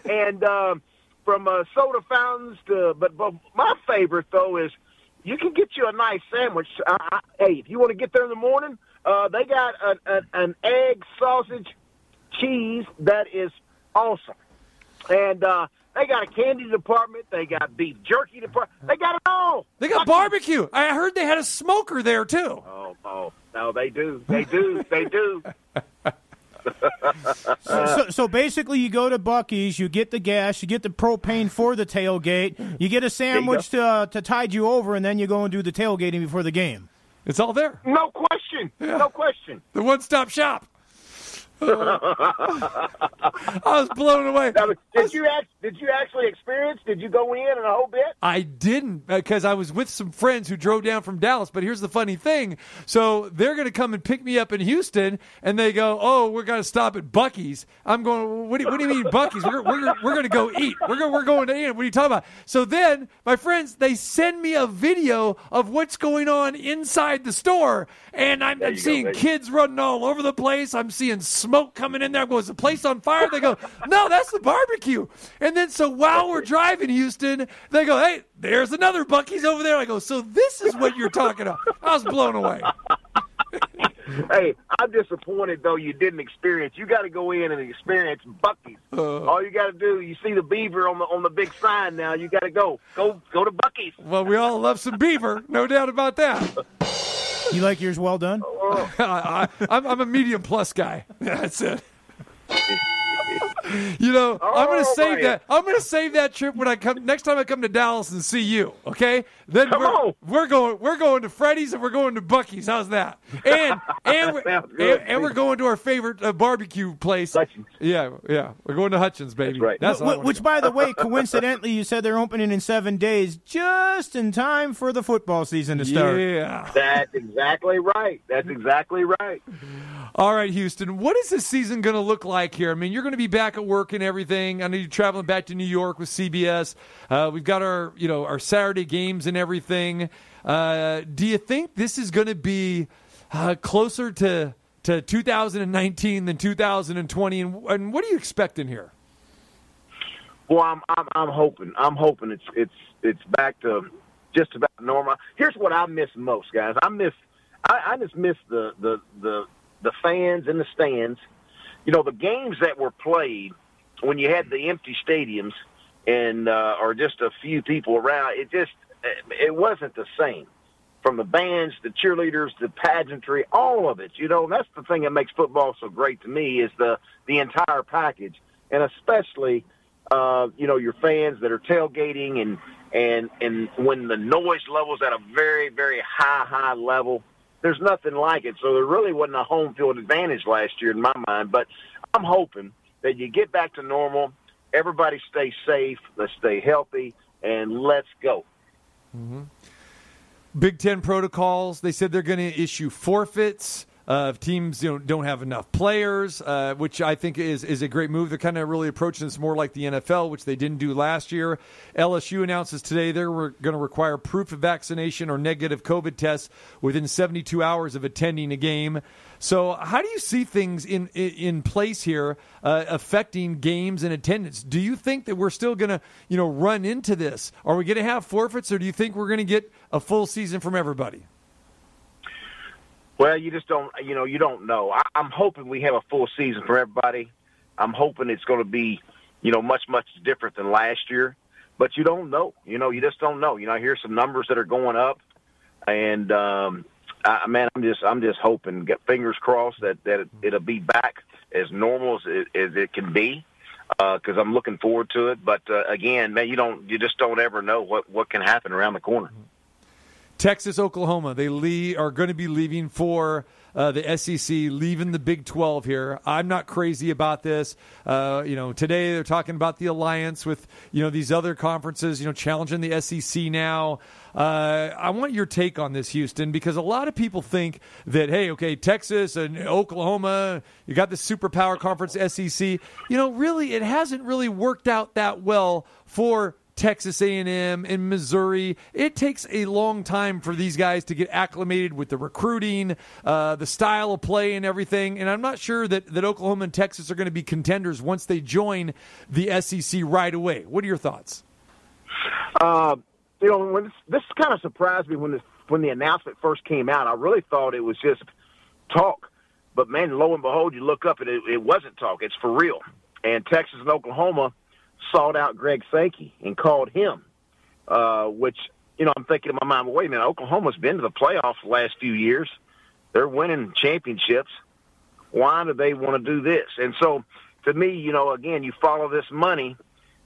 and um, from uh, soda fountains to – but my favorite, though, is you can get you a nice sandwich. I, I, hey, if you want to get there in the morning, uh, they got an, an, an egg sausage – cheese that is awesome, and uh, they got a candy department. They got beef jerky department. They got it all. They got barbecue. I heard they had a smoker there too. Oh, oh, no, they do, they do, they do. so, so, so basically, you go to Buc-ee's, you get the gas, you get the propane for the tailgate, you get a sandwich to uh, to tide you over, and then you go and do the tailgating before the game. It's all there. No question. Yeah. No question. The one-stop shop. I was blown away. Now, did was, you act, did you actually experience? Did you go in and a whole bit? I didn't because I was with some friends who drove down from Dallas. But here's the funny thing: so they're going to come and pick me up in Houston, and they go, "Oh, we're going to stop at Buc-ee's." I'm going, "What do, what do you mean Buc-ee's? We're we're we're going to go eat. We're going we're going to eat. What are you talking about?" So then my friends they send me a video of what's going on inside the store, and I'm, I'm seeing go, kids running all over the place. I'm seeing smoke coming in there. Goes the place on fire? They go, no, that's the barbecue. And then so while we're driving Houston, they go, hey, there's another Buc-ee's over there. I go, so this is what you're talking about. I was blown away. Hey, I'm disappointed though you didn't experience. You got to go in and experience Buc-ee's. Uh, all you got to do, you see the beaver on the on the big sign now. You got to go, go, go to Buc-ee's. Well, we all love some beaver, no doubt about that. You like yours well done? Oh. I, I'm, I'm a medium plus guy. That's it. You know, oh, I'm gonna save man. that. I'm gonna save that trip when I come next time I come to Dallas and see you. Okay? Then come we're on. we're going we're going to Freddy's and we're going to Buc-ee's. How's that? And and we're, and, and we're going to our favorite uh, barbecue place. Hutchins. Yeah, yeah. We're going to Hutchins, baby. That's right. That's w- which, by the way, coincidentally, you said they're opening in seven days, just in time for the football season to start. Yeah, that's exactly right. That's exactly right. All right, Houston. What is this season going to look like here? I mean, you're going to be back at work and everything. I know you're traveling back to New York with C B S. Uh, we've got our, you know, our Saturday games and everything. Uh, do you think this is going to be uh, closer to, to two thousand nineteen than two thousand twenty? And, and what are you expecting here? Well, I'm, I'm I'm hoping. I'm hoping it's it's it's back to just about normal. Here's what I miss most, guys. I miss I, I just miss the the the the fans in the stands. You know, the games that were played when you had the empty stadiums and uh, or just a few people around, it just it wasn't the same. from the bands, the cheerleaders, the pageantry, all of it. You know, that's the thing that makes football so great to me is the, the entire package, and especially, uh, you know, your fans that are tailgating and, and, and when the noise level's at a very, very high, high level, there's nothing like it. So there really wasn't a home field advantage last year in my mind, but I'm hoping that you get back to normal. Everybody stay safe. Let's stay healthy, and let's go. Mm-hmm. Big Ten protocols, they said they're going to issue forfeits uh, if teams you know, don't have enough players, uh, which I think is is a great move. They're kind of really approaching this more like the N F L, which they didn't do last year. L S U announces today they're re- going to require proof of vaccination or negative COVID tests within seventy-two hours of attending a game. So how do you see things in, in, in place here uh, affecting games and attendance? Do you think that we're still going to you know, run into this? Are we going to have forfeits, or do you think we're going to get a full season from everybody? Well, you just don't, you know, you don't know. I, I'm hoping we have a full season for everybody. I'm hoping it's going to be, you know, much, much different than last year. But you don't know. You know, you just don't know. You know, I hear some numbers that are going up, and um, I, man, I'm just, I'm just hoping, get fingers crossed that that it, it'll be back as normal as it, as it can be, because uh, I'm looking forward to it. But uh, again, man, you don't, you just don't ever know what what can happen around the corner. Texas, Oklahoma, they leave, are going to be leaving for uh, the S E C, leaving the Big twelve here. I'm not crazy about this. Uh, you know, today they're talking about the alliance with, you know, these other conferences, you know, challenging the S E C now. Uh, I want your take on this, Houston, because a lot of people think that, hey, okay, Texas and Oklahoma, you got this superpower conference, S E C. You know, really, it hasn't really worked out that well for Texas A and M and Missouri. It takes a long time for these guys to get acclimated with the recruiting, uh, the style of play and everything. And I'm not sure that, that Oklahoma and Texas are going to be contenders once they join the S E C right away. What are your thoughts? Uh, you know, when this, this kind of surprised me when, this, when the announcement first came out. I really thought it was just talk. But, man, lo and behold, you look up and it, it wasn't talk. It's for real. And Texas and Oklahoma sought out Greg Sankey and called him, uh, which, you know, I'm thinking in my mind, well, wait a minute, Oklahoma's been to the playoffs the last few years. They're winning championships. Why do they want to do this? And so, to me, you know, again, you follow this money,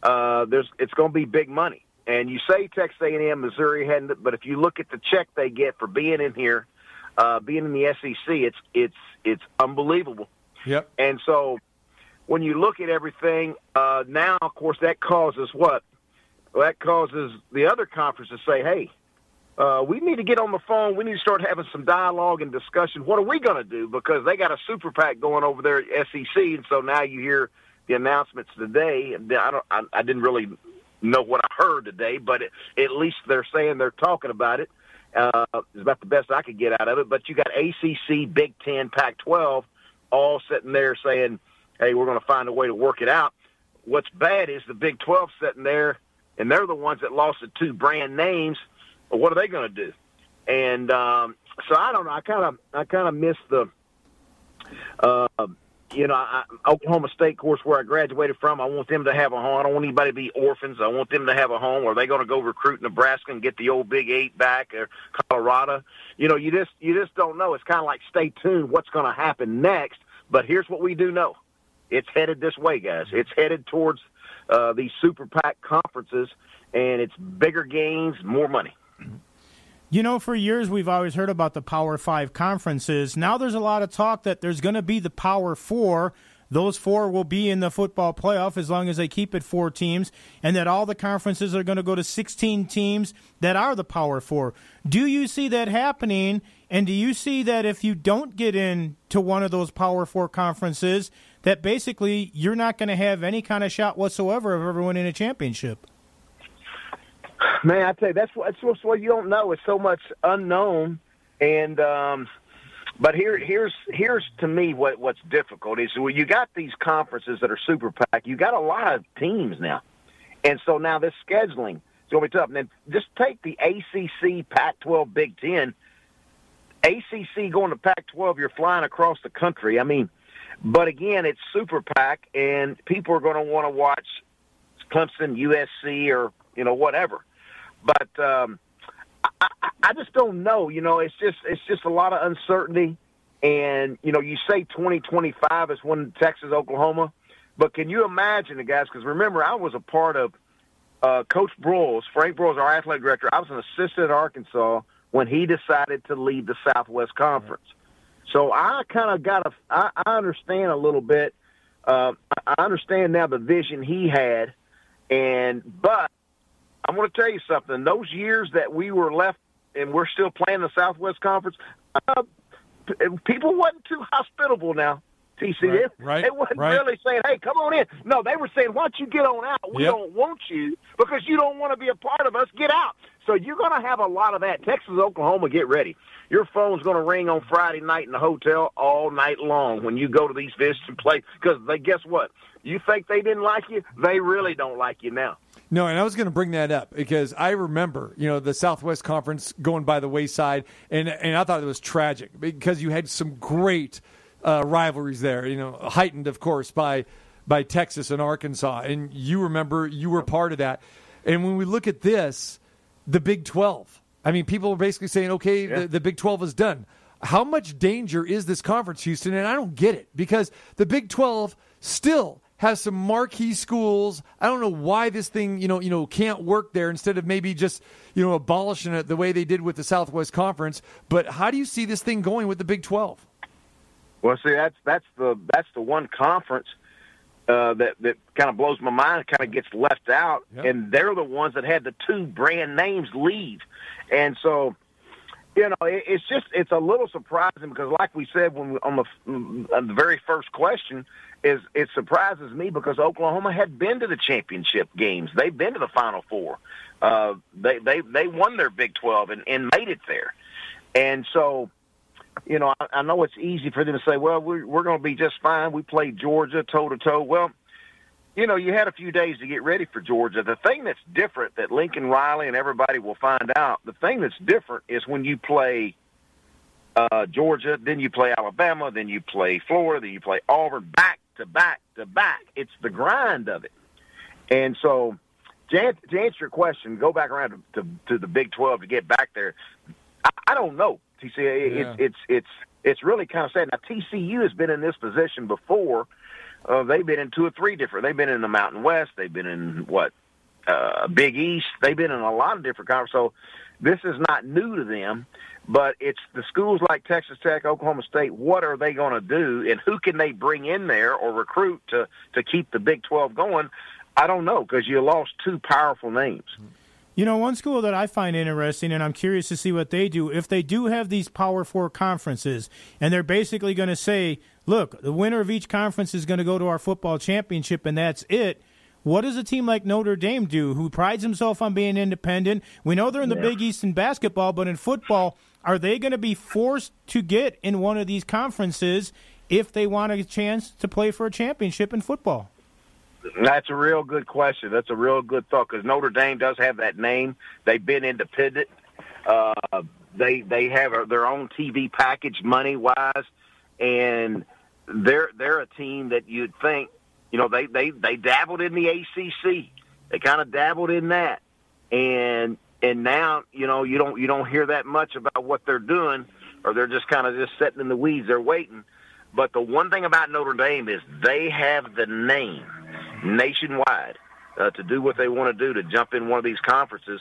uh, there's it's going to be big money. And you say Texas A and M, Missouri, hadn't, but if you look at the check they get for being in here, uh, being in the S E C, it's it's it's unbelievable. Yep. And so, when you look at everything, uh, now, of course, that causes what? Well, that causes the other conference to say, hey, uh, we need to get on the phone. We need to start having some dialogue and discussion. What are we going to do? Because they got a super PAC going over there at S E C, and so now you hear the announcements today. I, don't, I, I didn't really know what I heard today, but it, at least they're saying they're talking about it. Uh, it's about the best I could get out of it. But you got A C C, Big Ten, Pac twelve all sitting there saying, hey, we're going to find a way to work it out. What's bad is the Big twelve sitting there, and they're the ones that lost the two brand names. What are they going to do? And um, so I don't know. I kind of, I kind of miss the, uh, you know, I, Oklahoma State course where I graduated from. I want them to have a home. I don't want anybody to be orphans. I want them to have a home. Are they going to go recruit Nebraska and get the old Big Eight back, or Colorado? You know, you just, you just don't know. It's kind of like stay tuned. What's going to happen next? But here's what we do know. It's headed this way, guys. It's headed towards uh, these super PAC conferences, and it's bigger gains, more money. You know, for years we've always heard about the Power Five conferences. Now there's a lot of talk that there's going to be the Power Four. Those four will be in the football playoff as long as they keep it four teams, and that all the conferences are going to go to sixteen teams that are the Power Four. Do you see that happening, and do you see that if you don't get into one of those Power Four conferences, that basically you're not going to have any kind of shot whatsoever of ever winning a championship? Man, I tell you, that's what, that's what, what you don't know. It's so much unknown, and um, – But here, here's here's to me what, what's difficult is when you got these conferences that are super PAC, you got a lot of teams now, and so now this scheduling is going to be tough. And then just take the A C C, Pac twelve, Big Ten, A C C going to Pac twelve, you're flying across the country. I mean, but again, it's super PAC, and people are going to want to watch Clemson, U S C, or you know whatever. But um, I, I just don't know. You know, it's just it's just a lot of uncertainty. And, you know, you say twenty twenty-five is when Texas, Oklahoma. But can you imagine the guys? Because, remember, I was a part of uh, Coach Broyles, Frank Broyles, our athletic director. I was an assistant at Arkansas when he decided to lead the Southwest Conference. So I kind of got a – I understand a little bit. Uh, I understand now the vision he had. And but I'm going to tell you something. Those years that we were left and we're still playing the Southwest Conference, uh, people wasn't too hospitable now, T C. Right, right, they wasn't right. really saying, hey, come on in. No, they were saying, why don't you get on out? We yep. don't want you because you don't want to be a part of us. Get out. So you're going to have a lot of that. Texas, Oklahoma, get ready. Your phone's going to ring on Friday night in the hotel all night long when you go to these visits and play because they guess what? You think they didn't like you? They really don't like you now. No, and I was going to bring that up because I remember, you know, the Southwest Conference going by the wayside, and and I thought it was tragic because you had some great uh, rivalries there, you know, heightened, of course, by by Texas and Arkansas. And you remember you were part of that. And when we look at this, the Big twelve, I mean, people are basically saying, okay, yeah. the, the Big twelve is done. How much danger is this conference, Houston? And I don't get it because the Big twelve still has some marquee schools. I don't know why this thing, you know, you know, can't work there instead of maybe just, you know, abolishing it the way they did with the Southwest Conference. But how do you see this thing going with the Big twelve? Well, see, that's that's the that's the one conference uh, that that kind of blows my mind. Kind of gets left out, yep. and they're the ones that had the two brand names leave, and so. You know, it's just it's a little surprising because, like we said when we, on, the, on the very first question, is it surprises me because Oklahoma had been to the championship games. They've been to the Final Four. Uh, they they they won their Big twelve and, and made it there. And so, you know, I, I know it's easy for them to say, well, we're, we're going to be just fine. We played Georgia toe-to-toe. Well, you know, you had a few days to get ready for Georgia. The thing that's different that Lincoln Riley and everybody will find out, the thing that's different is when you play uh, Georgia, then you play Alabama, then you play Florida, then you play Auburn, back to back to back. It's the grind of it. And so to answer your question, go back around to, to, to the Big twelve to get back there. I, I don't know, T C. It, yeah. it's, it's, it's really kind of sad. Now, T C U has been in this position before. Uh, they've been in two or three different. They've been in the Mountain West. They've been in, what, uh, Big East. They've been in a lot of different conferences. So this is not new to them, but it's the schools like Texas Tech, Oklahoma State, what are they going to do, and who can they bring in there or recruit to, to keep the Big twelve going? I don't know because you lost two powerful names. You know, one school that I find interesting, and I'm curious to see what they do, if they do have these Power Four conferences, and they're basically going to say, look, the winner of each conference is going to go to our football championship, and that's it. What does a team like Notre Dame do, who prides himself on being independent? We know they're in the yeah. Big East in basketball, but in football, are they going to be forced to get in one of these conferences if they want a chance to play for a championship in football? That's a real good question. That's a real good thought because Notre Dame does have that name. They've been independent. Uh, they they have their own T V package, money wise, and they're they're a team that you'd think, you know, they they, they dabbled in the A C C. They kind of dabbled in that, and and now you know you don't you don't hear that much about what they're doing, or they're just kind of just sitting in the weeds. They're waiting. But the one thing about Notre Dame is they have the name nationwide uh, to do what they want to do, to jump in one of these conferences.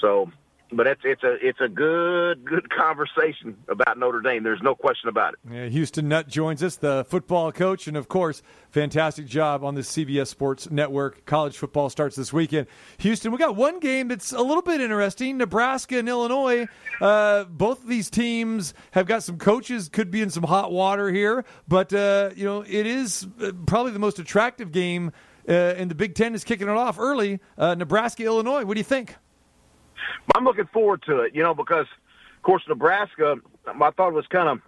So, but it's it's a it's a good good conversation about Notre Dame. There's no question about it. Yeah, Houston Nutt joins us, the football coach, and of course, fantastic job on the C B S Sports Network. College football starts this weekend. Houston, we got one game that's a little bit interesting. Nebraska and Illinois. Uh, both of these teams have got some coaches could be in some hot water here, but uh, you know, it is probably the most attractive game. Uh, and the Big Ten is kicking it off early. Uh, Nebraska, Illinois. What do you think? I'm looking forward to it, you know, because, of course, Nebraska, I thought was kind of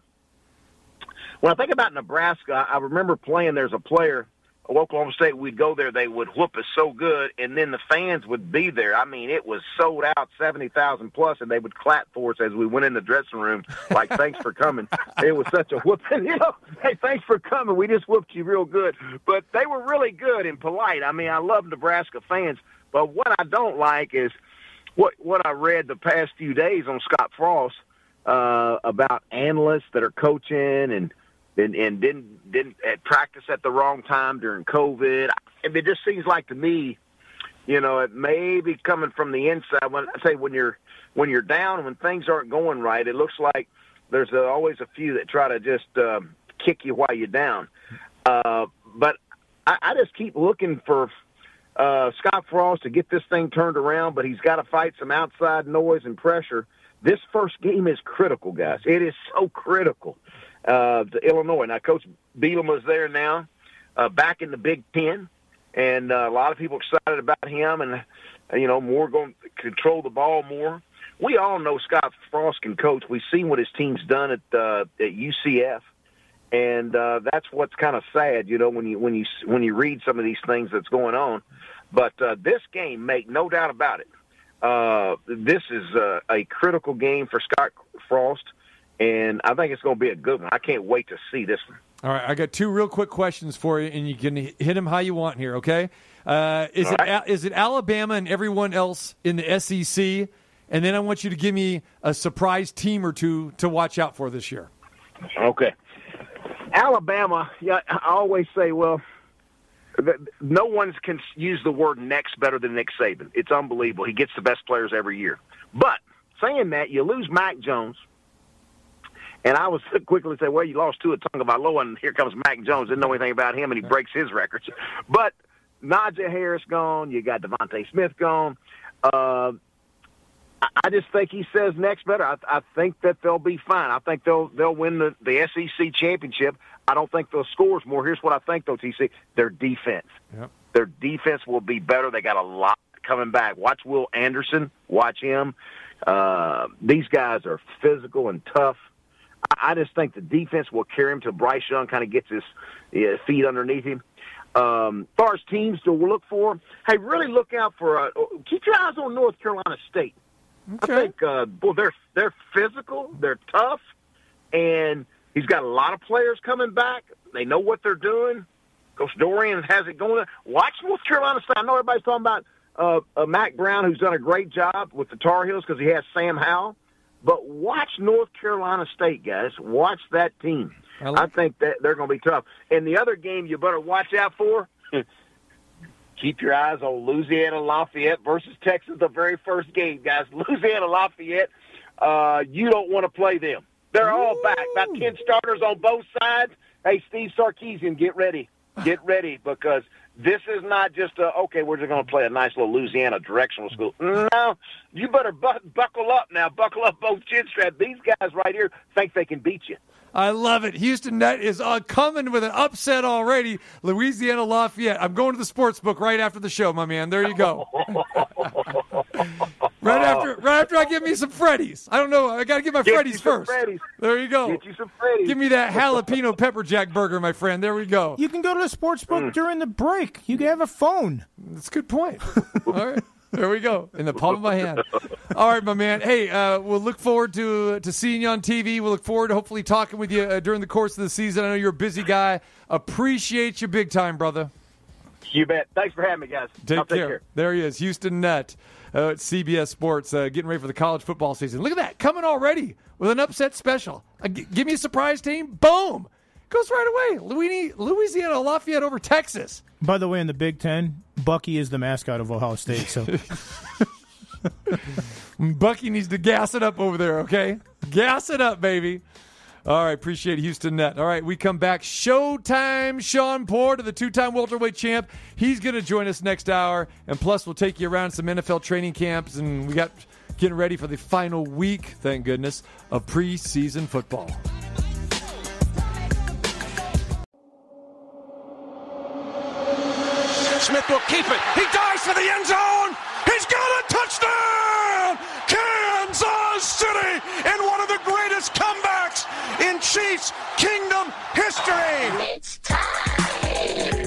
– when I think about Nebraska, I remember playing, there's a player, Oklahoma State, we'd go there, they would whoop us so good, and then the fans would be there. I mean, it was sold out, seventy thousand plus, and they would clap for us as we went in the dressing room, like, thanks for coming. It was such a whooping, you know, hey, thanks for coming. We just whooped you real good. But they were really good and polite. I mean, I love Nebraska fans, but what I don't like is – what what I read the past few days on Scott Frost uh, about analysts that are coaching and and, and didn't didn't at practice at the wrong time during COVID. I mean, it just seems like to me, you know, it may be coming from the inside. When I say when you're when you're down, when things aren't going right, it looks like there's a, always a few that try to just uh, kick you while you're down. Uh, but I, I just keep looking for uh, Scott Frost to get this thing turned around, but he's got to fight some outside noise and pressure. This first game is critical, guys. It is so critical uh, to Illinois. Now, Coach Bielema's there now, uh, back in the Big Ten, and uh, a lot of people excited about him and, you know, more going to control the ball more. We all know Scott Frost can coach. We've seen what his team's done at uh, at U C F, and uh, that's what's kind of sad, you know, when you when you when you read some of these things that's going on. But uh, this game, make no doubt about it, uh, this is uh, a critical game for Scott Frost, and I think it's going to be a good one. I can't wait to see this one. All right, I got two real quick questions for you, and you can hit them how you want here. Okay, uh, is all it right. is it Alabama and everyone else in the S E C? And then I want you to give me a surprise team or two to watch out for this year. Okay. Alabama, yeah, I always say, well, no one can use the word next better than Nick Saban. It's unbelievable. He gets the best players every year. But saying that, you lose Mac Jones. And I was quickly say, well, you lost Tua Tagovailoa, and here comes Mac Jones. Didn't know anything about him, and he breaks his records. But Najee Harris gone. You got Devontae Smith gone. Uh I just think he says next better. I, I think that they'll be fine. I think they'll they'll win the, the S E C championship. I don't think they'll score more. Here's what I think, though, T C. Their defense. Yep. Their defense will be better. They got a lot coming back. Watch Will Anderson. Watch him. Uh, these guys are physical and tough. I, I just think the defense will carry him till Bryce Young kind of gets his, his feet underneath him. Um, as far as teams to look for, hey, really look out for uh, – keep your eyes on North Carolina State. Okay. I think, uh, well, they're they're physical, they're tough, and he's got a lot of players coming back. They know what they're doing. Coach Dorian has it going. Watch North Carolina State. I know everybody's talking about uh, uh, Mack Brown, who's done a great job with the Tar Heels because he has Sam Howell. But watch North Carolina State, guys. Watch that team. I, like I think that they're going to be tough. And the other game you better watch out for, keep your eyes on Louisiana Lafayette versus Texas, the very first game, guys. Louisiana Lafayette, uh, you don't want to play them. They're Ooh. all back, about ten starters on both sides. Hey, Steve Sarkisian, get ready. Get ready, because this is not just a, okay, we're just going to play a nice little Louisiana directional school. No, you better bu- buckle up now. Buckle up both chin straps. These guys right here think they can beat you. I love it. Houston Nutt is uh, coming with an upset already. Louisiana Lafayette. I'm going to the sports book right after the show, my man. There you go. right after right after I give me some Freddy's. I don't know. I got to get my get Freddy's first. Freddy's. There you go. Get you some Freddy's. Give me that jalapeno pepper jack burger, my friend. There we go. You can go to the sports book mm. during the break. You can have a phone. That's a good point. All right. There we go. In the palm of my hand. All right, my man. Hey, uh, we'll look forward to uh, to seeing you on T V. We'll look forward to hopefully talking with you uh, during the course of the season. I know you're a busy guy. Appreciate you big time, brother. You bet. Thanks for having me, guys. Take, I'll care. take care. There he is, Houston Nutt uh, at C B S Sports, uh, getting ready for the college football season. Look at that. Coming already with an upset special. Uh, g- give me a surprise team. Boom. Goes right away. Louisiana Lafayette over Texas. By the way, in the Big Ten, Buc-ee is the mascot of Ohio State. So Buc-ee needs to gas it up over there, okay? Gas it up, baby. All right, appreciate Houston Nutt. All right, we come back. Showtime Shawn Porter, the two-time welterweight champ. He's going to join us next hour, and plus we'll take you around some N F L training camps, and we got getting ready for the final week, thank goodness, of preseason football. Smith will keep it. He dives for the end zone. He's got a touchdown! Kansas City in one of the greatest comebacks in Chiefs Kingdom history. It's time.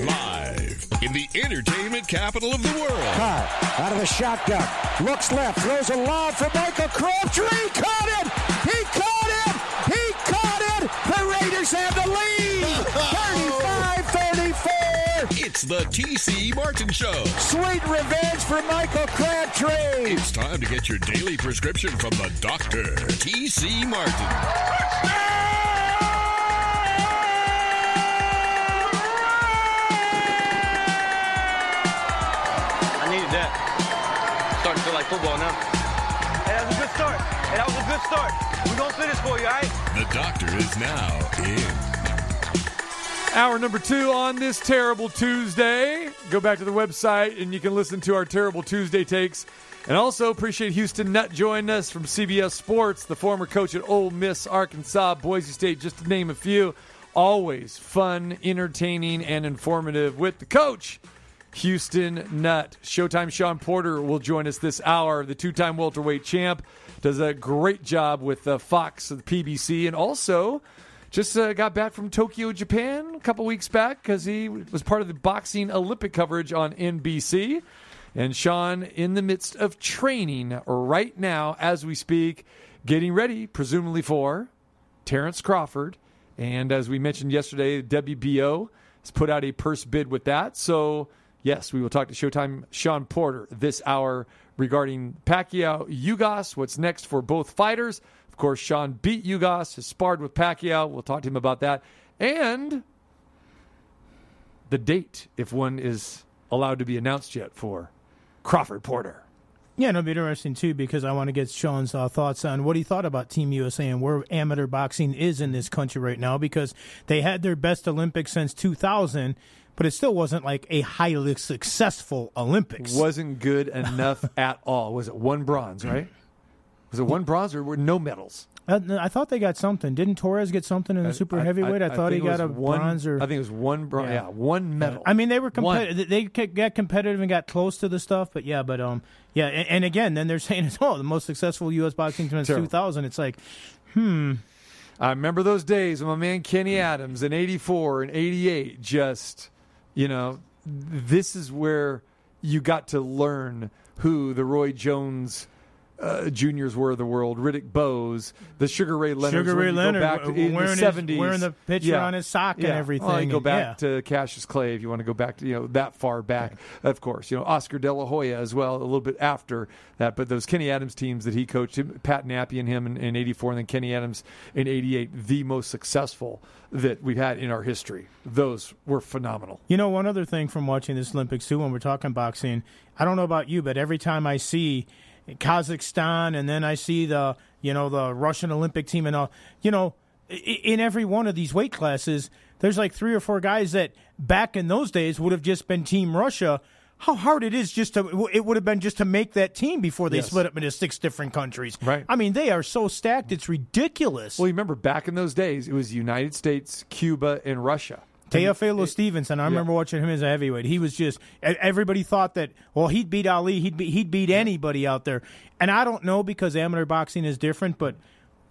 Live in the entertainment capital of the world. Carr out of the shotgun. Looks left. Throws a lob for Michael Crabtree. Caught it! He caught it! He caught it! The Raiders have the lead. thirty-five thirty-four. It's It's the T C Martin Show. Sweet revenge for Michael Crabtree. It's time to get your daily prescription from the doctor, T C Martin. Touchdown! Starting to feel like football now. Hey, that was a good start. Hey, that was a good start. We're going to finish for you, all right? The doctor is now in. Hour number two on this terrible Tuesday. Go back to the website, and you can listen to our terrible Tuesday takes. And also appreciate Houston Nutt joining us from C B S Sports, the former coach at Ole Miss, Arkansas, Boise State, just to name a few. Always fun, entertaining, and informative with the coach, Houston Nutt. Showtime Shawn Porter will join us this hour. The two-time welterweight champ does a great job with uh, Fox, the P B C, and also just uh, got back from Tokyo, Japan a couple weeks back because he was part of the boxing Olympic coverage on N B C. And Shawn in the midst of training right now as we speak, getting ready, presumably, for Terrence Crawford. And as we mentioned yesterday, W B O has put out a purse bid with that. So yes, we will talk to Showtime Shawn Porter this hour regarding Pacquiao, Ugas, what's next for both fighters. Of course, Shawn beat Ugas, has sparred with Pacquiao. We'll talk to him about that. And the date, if one is allowed to be announced yet, for Crawford Porter. Yeah, it'll be interesting, too, because I want to get Sean's uh, thoughts on what he thought about Team U S A and where amateur boxing is in this country right now, because they had their best Olympics since two thousand, but it still wasn't like a highly successful Olympics. Wasn't good enough at all. Was it one bronze, right? Was it one bronze or were no medals? I, I thought they got something. Didn't Torres get something in the I, super I, heavyweight? I, I thought I he got a one, bronze. Or I think it was one bronze. Yeah, yeah one medal. I mean, they were competitive. They got competitive and got close to the stuff, but yeah, but um, yeah, and, and again, then they're saying, oh, the most successful U S boxing team since two thousand. It's like, hmm. I remember those days when my man Kenny Adams in eighty-four and eighty-eight just... You know, this is where you got to learn who the Roy Jones uh, juniors were of the world, Riddick Bowes, the Sugar Ray Leonard. Sugar Ray Leonard, back to, in wearing the seventies, his, wearing the picture yeah. on his sock yeah. and everything. Well, you go back yeah. to Cassius Clay if you want to go back to, you know, that far back. Yeah. Of course, you know, Oscar De La Hoya as well, a little bit after that. But those Kenny Adams teams that he coached, Pat Nappy and him in, in eighty-four, and then Kenny Adams in eighty-eight, the most successful that we've had in our history. Those were phenomenal. You know, one other thing from watching this Olympics, too, when we're talking boxing, I don't know about you, but every time I see Kazakhstan and then I see the, you know, the Russian Olympic team and all, you know, in every one of these weight classes, there's like three or four guys that back in those days would have just been Team Russia. How hard it is just to, it would have been just to make that team before they yes. split up into six different countries. Right. I mean, they are so stacked, it's ridiculous. Well, you remember back in those days, it was the United States, Cuba, and Russia. Teofilo Stevenson, I remember yeah. watching him as a heavyweight. He was just, everybody thought that, well, he'd beat Ali, he'd, be, he'd beat anybody out there. And I don't know because amateur boxing is different, but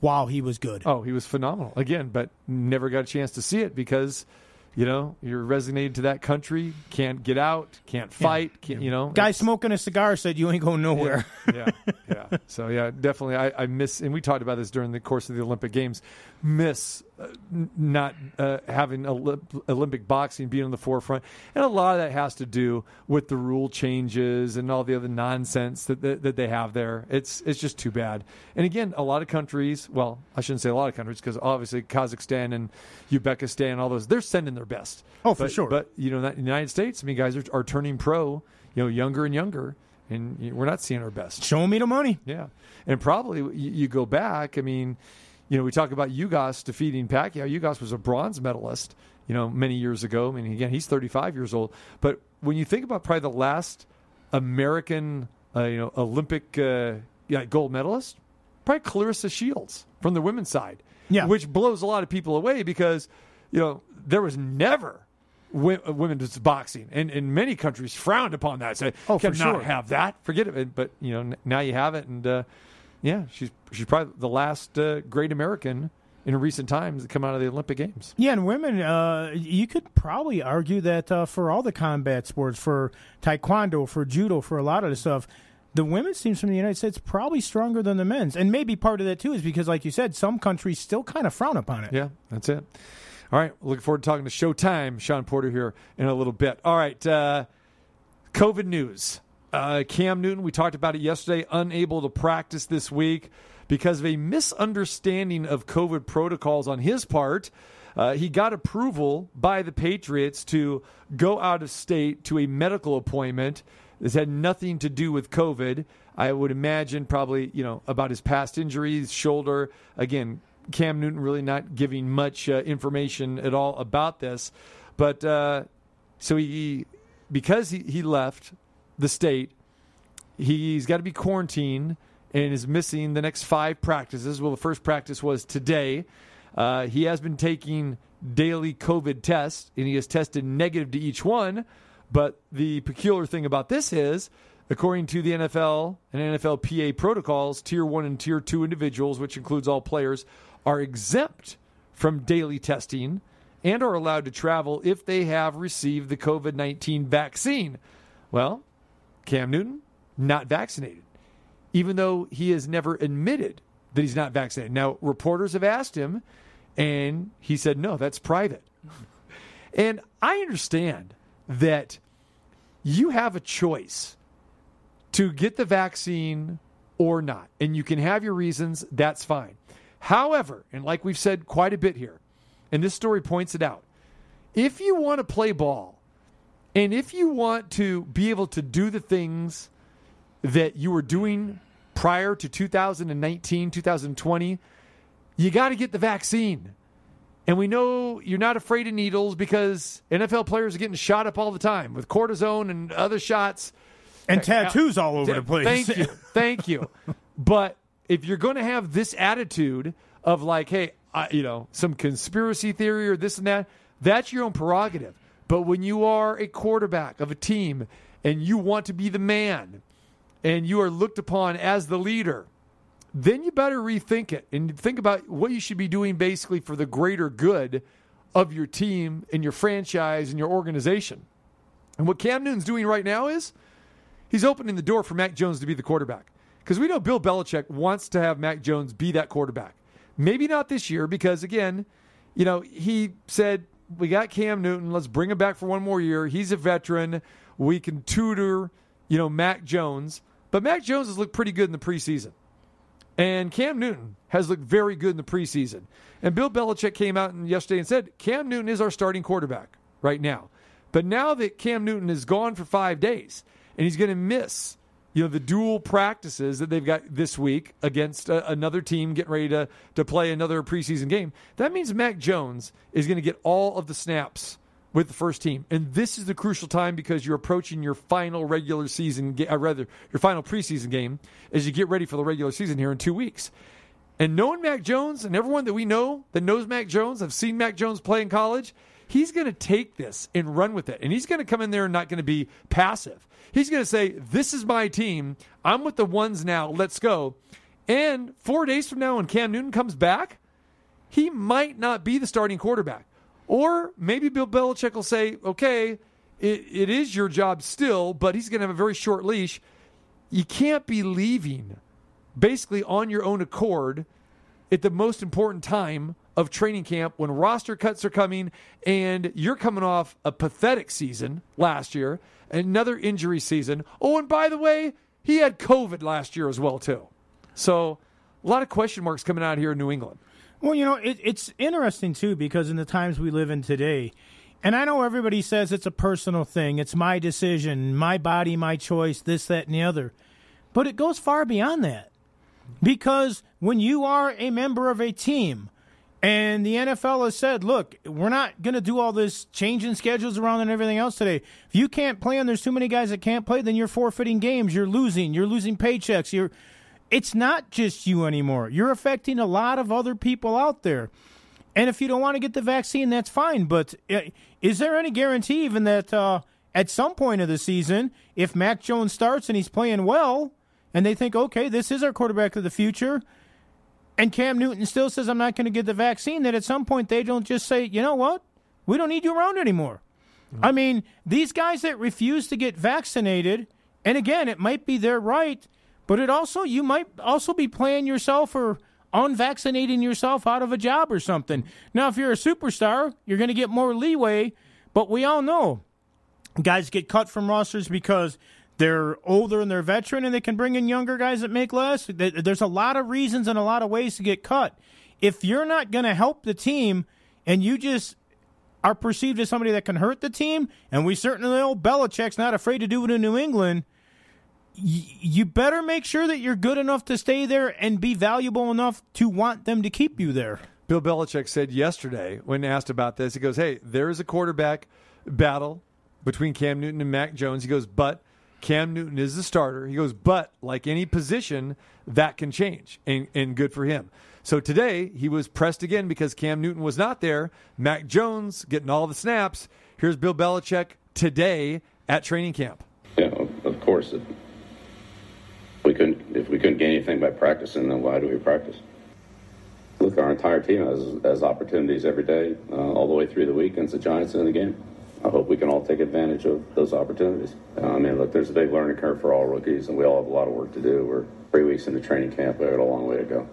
wow, he was good. Oh, he was phenomenal. Again, but never got a chance to see it because, you know, you're resignated to that country, can't get out, can't fight, yeah. can't, you know. Guy smoking a cigar said you ain't going nowhere. Yeah, yeah. yeah. So, yeah, definitely I, I miss, and we talked about this during the course of the Olympic Games, miss uh, not uh, having Olympic boxing being on the forefront. And a lot of that has to do with the rule changes and all the other nonsense that, that, that they have there. It's, it's just too bad. And, again, a lot of countries, well, I shouldn't say a lot of countries because, obviously, Kazakhstan and Uzbekistan and all those, they're sending their best. Oh, for but, sure. But, you know, in the United States, I mean, guys are, are turning pro, you know, younger and younger, and we're not seeing our best. Show me the money. Yeah. And probably you, you go back, I mean, you know, we talk about Ugas defeating Pacquiao. Ugas was a bronze medalist, you know, many years ago. I mean, again, he's thirty-five years old. But when you think about probably the last American, uh, you know, Olympic uh, yeah, gold medalist, probably Clarissa Shields from the women's side, yeah. which blows a lot of people away because, you know, there was never women's boxing, and, and many countries frowned upon that. Said, "Oh, cannot for sure. have that. Forget it." But you know, now you have it, and uh, yeah, she's she's probably the last uh, great American in recent times to come out of the Olympic Games. Yeah, and women, uh, you could probably argue that uh, for all the combat sports, for taekwondo, for judo, for a lot of the stuff, the women's teams from the United States probably stronger than the men's, and maybe part of that too is because, like you said, some countries still kind of frown upon it. Yeah, that's it. All right. Looking forward to talking to Showtime Shawn Porter here in a little bit. All right. Uh, COVID news. Uh, Cam Newton, we talked about it yesterday, unable to practice this week because of a misunderstanding of COVID protocols on his part. Uh, he got approval by the Patriots to go out of state to a medical appointment. This had nothing to do with COVID. I would imagine probably, you know, about his past injuries, shoulder. Again, Cam Newton really not giving much uh, information at all about this. But uh, so he, because he, he left the state, he's got to be quarantined and is missing the next five practices. Well, the first practice was today. Uh, he has been taking daily COVID tests, and he has tested negative to each one. But the peculiar thing about this is, according to the N F L and N F L P A protocols, Tier one and Tier two individuals, which includes all players, are exempt from daily testing and are allowed to travel if they have received the COVID nineteen vaccine. Well, Cam Newton, not vaccinated, even though he has never admitted that he's not vaccinated. Now, reporters have asked him, and he said, no, that's private. And I understand that you have a choice to get the vaccine or not, and you can have your reasons. That's fine. However, and like we've said quite a bit here, and this story points it out, if you want to play ball and if you want to be able to do the things that you were doing prior to two thousand nineteen, two thousand twenty, you got to get the vaccine. And we know you're not afraid of needles because N F L players are getting shot up all the time with cortisone and other shots. And tattoos all over the place. Thank you. Thank you. But if you're going to have this attitude of like, hey, I, you know, some conspiracy theory or this and that, that's your own prerogative. But when you are a quarterback of a team and you want to be the man and you are looked upon as the leader, then you better rethink it and think about what you should be doing basically for the greater good of your team and your franchise and your organization. And what Cam Newton's doing right now is he's opening the door for Mac Jones to be the quarterback, because we know Bill Belichick wants to have Mac Jones be that quarterback. Maybe not this year because, again, you know, he said, we got Cam Newton. Let's bring him back for one more year. He's a veteran. We can tutor, you know, Mac Jones. But Mac Jones has looked pretty good in the preseason. And Cam Newton has looked very good in the preseason. And Bill Belichick came out yesterday and said, Cam Newton is our starting quarterback right now. But now that Cam Newton is gone for five days and he's going to miss, you know, the dual practices that they've got this week against uh, another team getting ready to, to play another preseason game, that means Mac Jones is going to get all of the snaps with the first team. And this is the crucial time because you're approaching your final regular season, or rather your final preseason game as you get ready for the regular season here in two weeks. And knowing Mac Jones and everyone that we know that knows Mac Jones, have seen Mac Jones play in college, he's going to take this and run with it. And he's going to come in there and not going to be passive. He's going to say, this is my team. I'm with the ones now. Let's go. And four days from now when Cam Newton comes back, he might not be the starting quarterback. Or maybe Bill Belichick will say, okay, it, it is your job still, but he's going to have a very short leash. You can't be leaving basically on your own accord at the most important time of training camp when roster cuts are coming and you're coming off a pathetic season last year, another injury season. Oh, and by the way, he had COVID last year as well, too. So a lot of question marks coming out here in New England. Well, you know, it, it's interesting, too, because in the times we live in today, and I know everybody says it's a personal thing, it's my decision, my body, my choice, this, that, and the other, but it goes far beyond that. Because when you are a member of a team, and the N F L has said, look, we're not going to do all this changing schedules around and everything else today. If you can't play and there's too many guys that can't play, then you're forfeiting games, you're losing, you're losing paychecks, you're... It's not just you anymore. You're affecting a lot of other people out there. And if you don't want to get the vaccine, that's fine. But is there any guarantee even that uh, at some point of the season, if Mac Jones starts and he's playing well, and they think, okay, this is our quarterback of the future, and Cam Newton still says, I'm not going to get the vaccine, that at some point they don't just say, you know what? We don't need you around anymore. Mm-hmm. I mean, these guys that refuse to get vaccinated, and again, it might be their right, but it also, you might also be playing yourself or on vaccinating yourself out of a job or something. Now, if you're a superstar, you're going to get more leeway, but we all know guys get cut from rosters because they're older and they're veteran and they can bring in younger guys that make less. There's a lot of reasons and a lot of ways to get cut. If you're not going to help the team and you just are perceived as somebody that can hurt the team, and we certainly know Belichick's not afraid to do it in New England, you better make sure that you're good enough to stay there and be valuable enough to want them to keep you there. Bill Belichick said yesterday when asked about this, he goes, hey, there is a quarterback battle between Cam Newton and Mac Jones. He goes, but Cam Newton is the starter. He goes, but like any position, that can change, and, and good for him. So today, he was pressed again because Cam Newton was not there. Mac Jones getting all the snaps. Here's Bill Belichick today at training camp. Yeah, of course. If we couldn't, if we couldn't gain anything by practicing, then why do we practice? Look, our entire team has, has opportunities every day, uh, all the way through the week against the Giants in the game. I hope we can all take advantage of those opportunities. I mean, look, there's a big learning curve for all rookies, and we all have a lot of work to do. We're three weeks into training camp. We have a long way to go.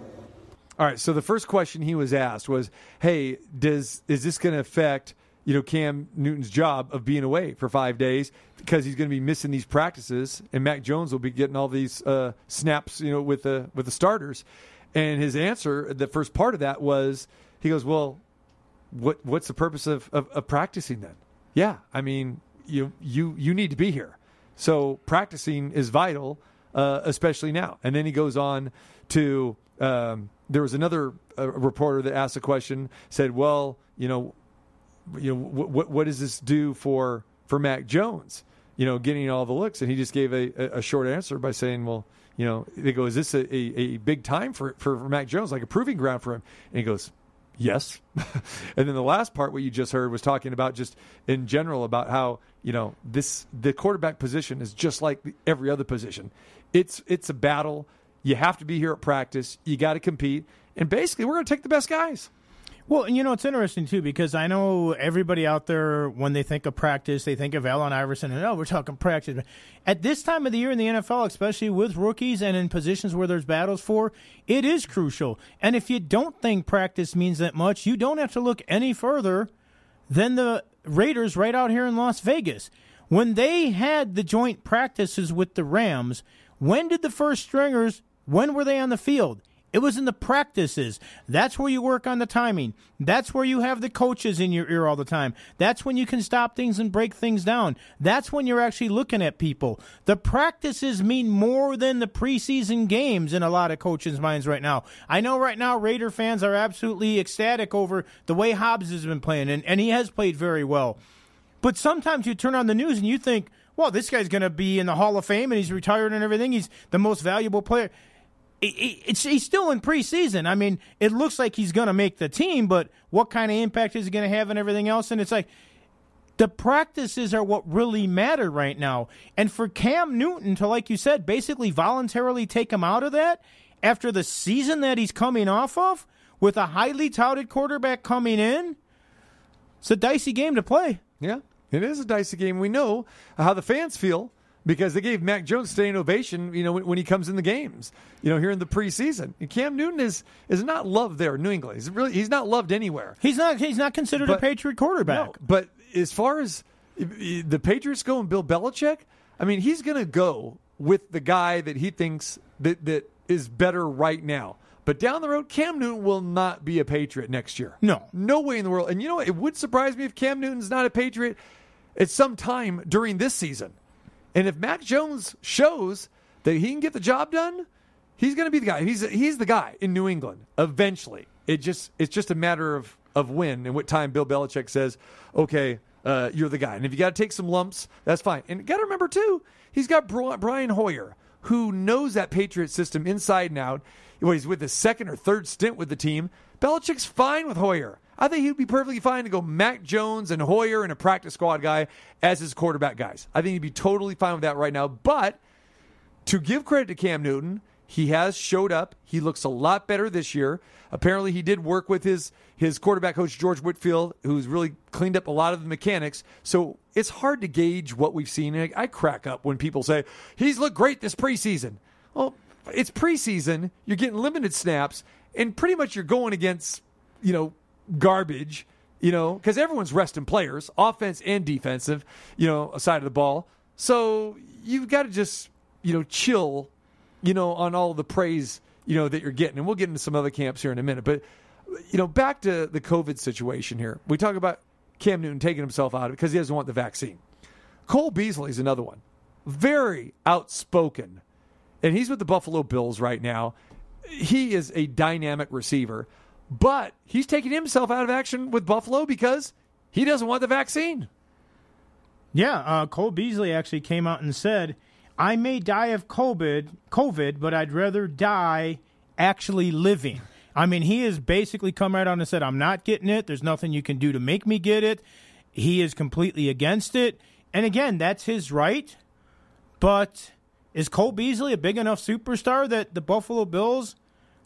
All right, so the first question he was asked was, hey, does is this going to affect, you know, Cam Newton's job of being away for five days because he's going to be missing these practices, and Mac Jones will be getting all these uh, snaps, you know, with the, with the starters. And his answer, the first part of that was, he goes, well, what what's the purpose of, of, of practicing then? Yeah, I mean, you you you need to be here. So practicing is vital, uh, especially now. And then he goes on to, um, there was another uh, reporter that asked a question, said, well, you know, you know w- w- what does this do for, for Mac Jones, you know, getting all the looks? And he just gave a, a short answer by saying, well, you know, they go, is this a, a, a big time for, for Mac Jones, like a proving ground for him? And he goes, yes. And then the last part, what you just heard, was talking about just in general about how, you know, this the quarterback position is just like every other position. It's it's a battle. You have to be here at practice. You got to compete. And basically, we're going to take the best guys. Well, and you know, it's interesting, too, because I know everybody out there, when they think of practice, they think of Allen Iverson, and, oh, we're talking practice. At this time of the year in the N F L, especially with rookies and in positions where there's battles for, it is crucial. And if you don't think practice means that much, you don't have to look any further than the Raiders right out here in Las Vegas. When they had the joint practices with the Rams, when did the first stringers, when were they on the field? It was in the practices. That's where you work on the timing. That's where you have the coaches in your ear all the time. That's when you can stop things and break things down. That's when you're actually looking at people. The practices mean more than the preseason games in a lot of coaches' minds right now. I know right now Raider fans are absolutely ecstatic over the way Hobbs has been playing, and, and he has played very well. But sometimes you turn on the news and you think, well, this guy's going to be in the Hall of Fame and he's retired and everything. He's the most valuable player. It's, he's still in preseason. I mean, it looks like he's going to make the team, but what kind of impact is he going to have and everything else? And it's like the practices are what really matter right now. And for Cam Newton to, like you said, basically voluntarily take him out of that after the season that he's coming off of with a highly touted quarterback coming in, it's a dicey game to play. Yeah, it is a dicey game. We know how the fans feel, because they gave Mac Jones standing ovation, you know, when, when he comes in the games, you know, here in the preseason. And Cam Newton is is not loved there in New England. He's really he's not loved anywhere. He's not he's not considered but, a Patriot quarterback. No, but as far as the Patriots go and Bill Belichick, I mean, he's going to go with the guy that he thinks that, that is better right now. But down the road, Cam Newton will not be a Patriot next year. No, no way in the world. And you know what? It would surprise me if Cam Newton's not a Patriot at some time during this season. And if Mac Jones shows that he can get the job done, he's going to be the guy. He's he's the guy in New England eventually. It just it's just a matter of, of when and what time Bill Belichick says, okay, uh, you're the guy. And if you got to take some lumps, that's fine. And you got to remember, too, he's got Brian Hoyer, who knows that Patriot system inside and out. Well, he's with his second or third stint with the team. Belichick's fine with Hoyer. I think he'd be perfectly fine to go Mac Jones and Hoyer and a practice squad guy as his quarterback guys. I think he'd be totally fine with that right now. But to give credit to Cam Newton, he has showed up. He looks a lot better this year. Apparently he did work with his, his quarterback coach, George Whitfield, who's really cleaned up a lot of the mechanics. So it's hard to gauge what we've seen. And I crack up when people say, he's looked great this preseason. Well, it's preseason. You're getting limited snaps. and pretty much you're going against, you know, garbage, you know, because everyone's resting players, offense and defensive, you know, side of the ball. So you've got to just, you know, chill, you know, on all the praise, you know, that you're getting. And we'll get into some other camps here in a minute. But, you know, back to the COVID situation here. We talk about Cam Newton taking himself out of it because he doesn't want the vaccine. Cole Beasley is another one. Very outspoken. And he's with the Buffalo Bills right now. He is a dynamic receiver. But he's taking himself out of action with Buffalo because he doesn't want the vaccine. Yeah, uh, Cole Beasley actually came out and said, I may die of COVID, COVID, but I'd rather die actually living. I mean, he has basically come right on and said, I'm not getting it. There's nothing you can do to make me get it. He is completely against it. And again, that's his right. But is Cole Beasley a big enough superstar that the Buffalo Bills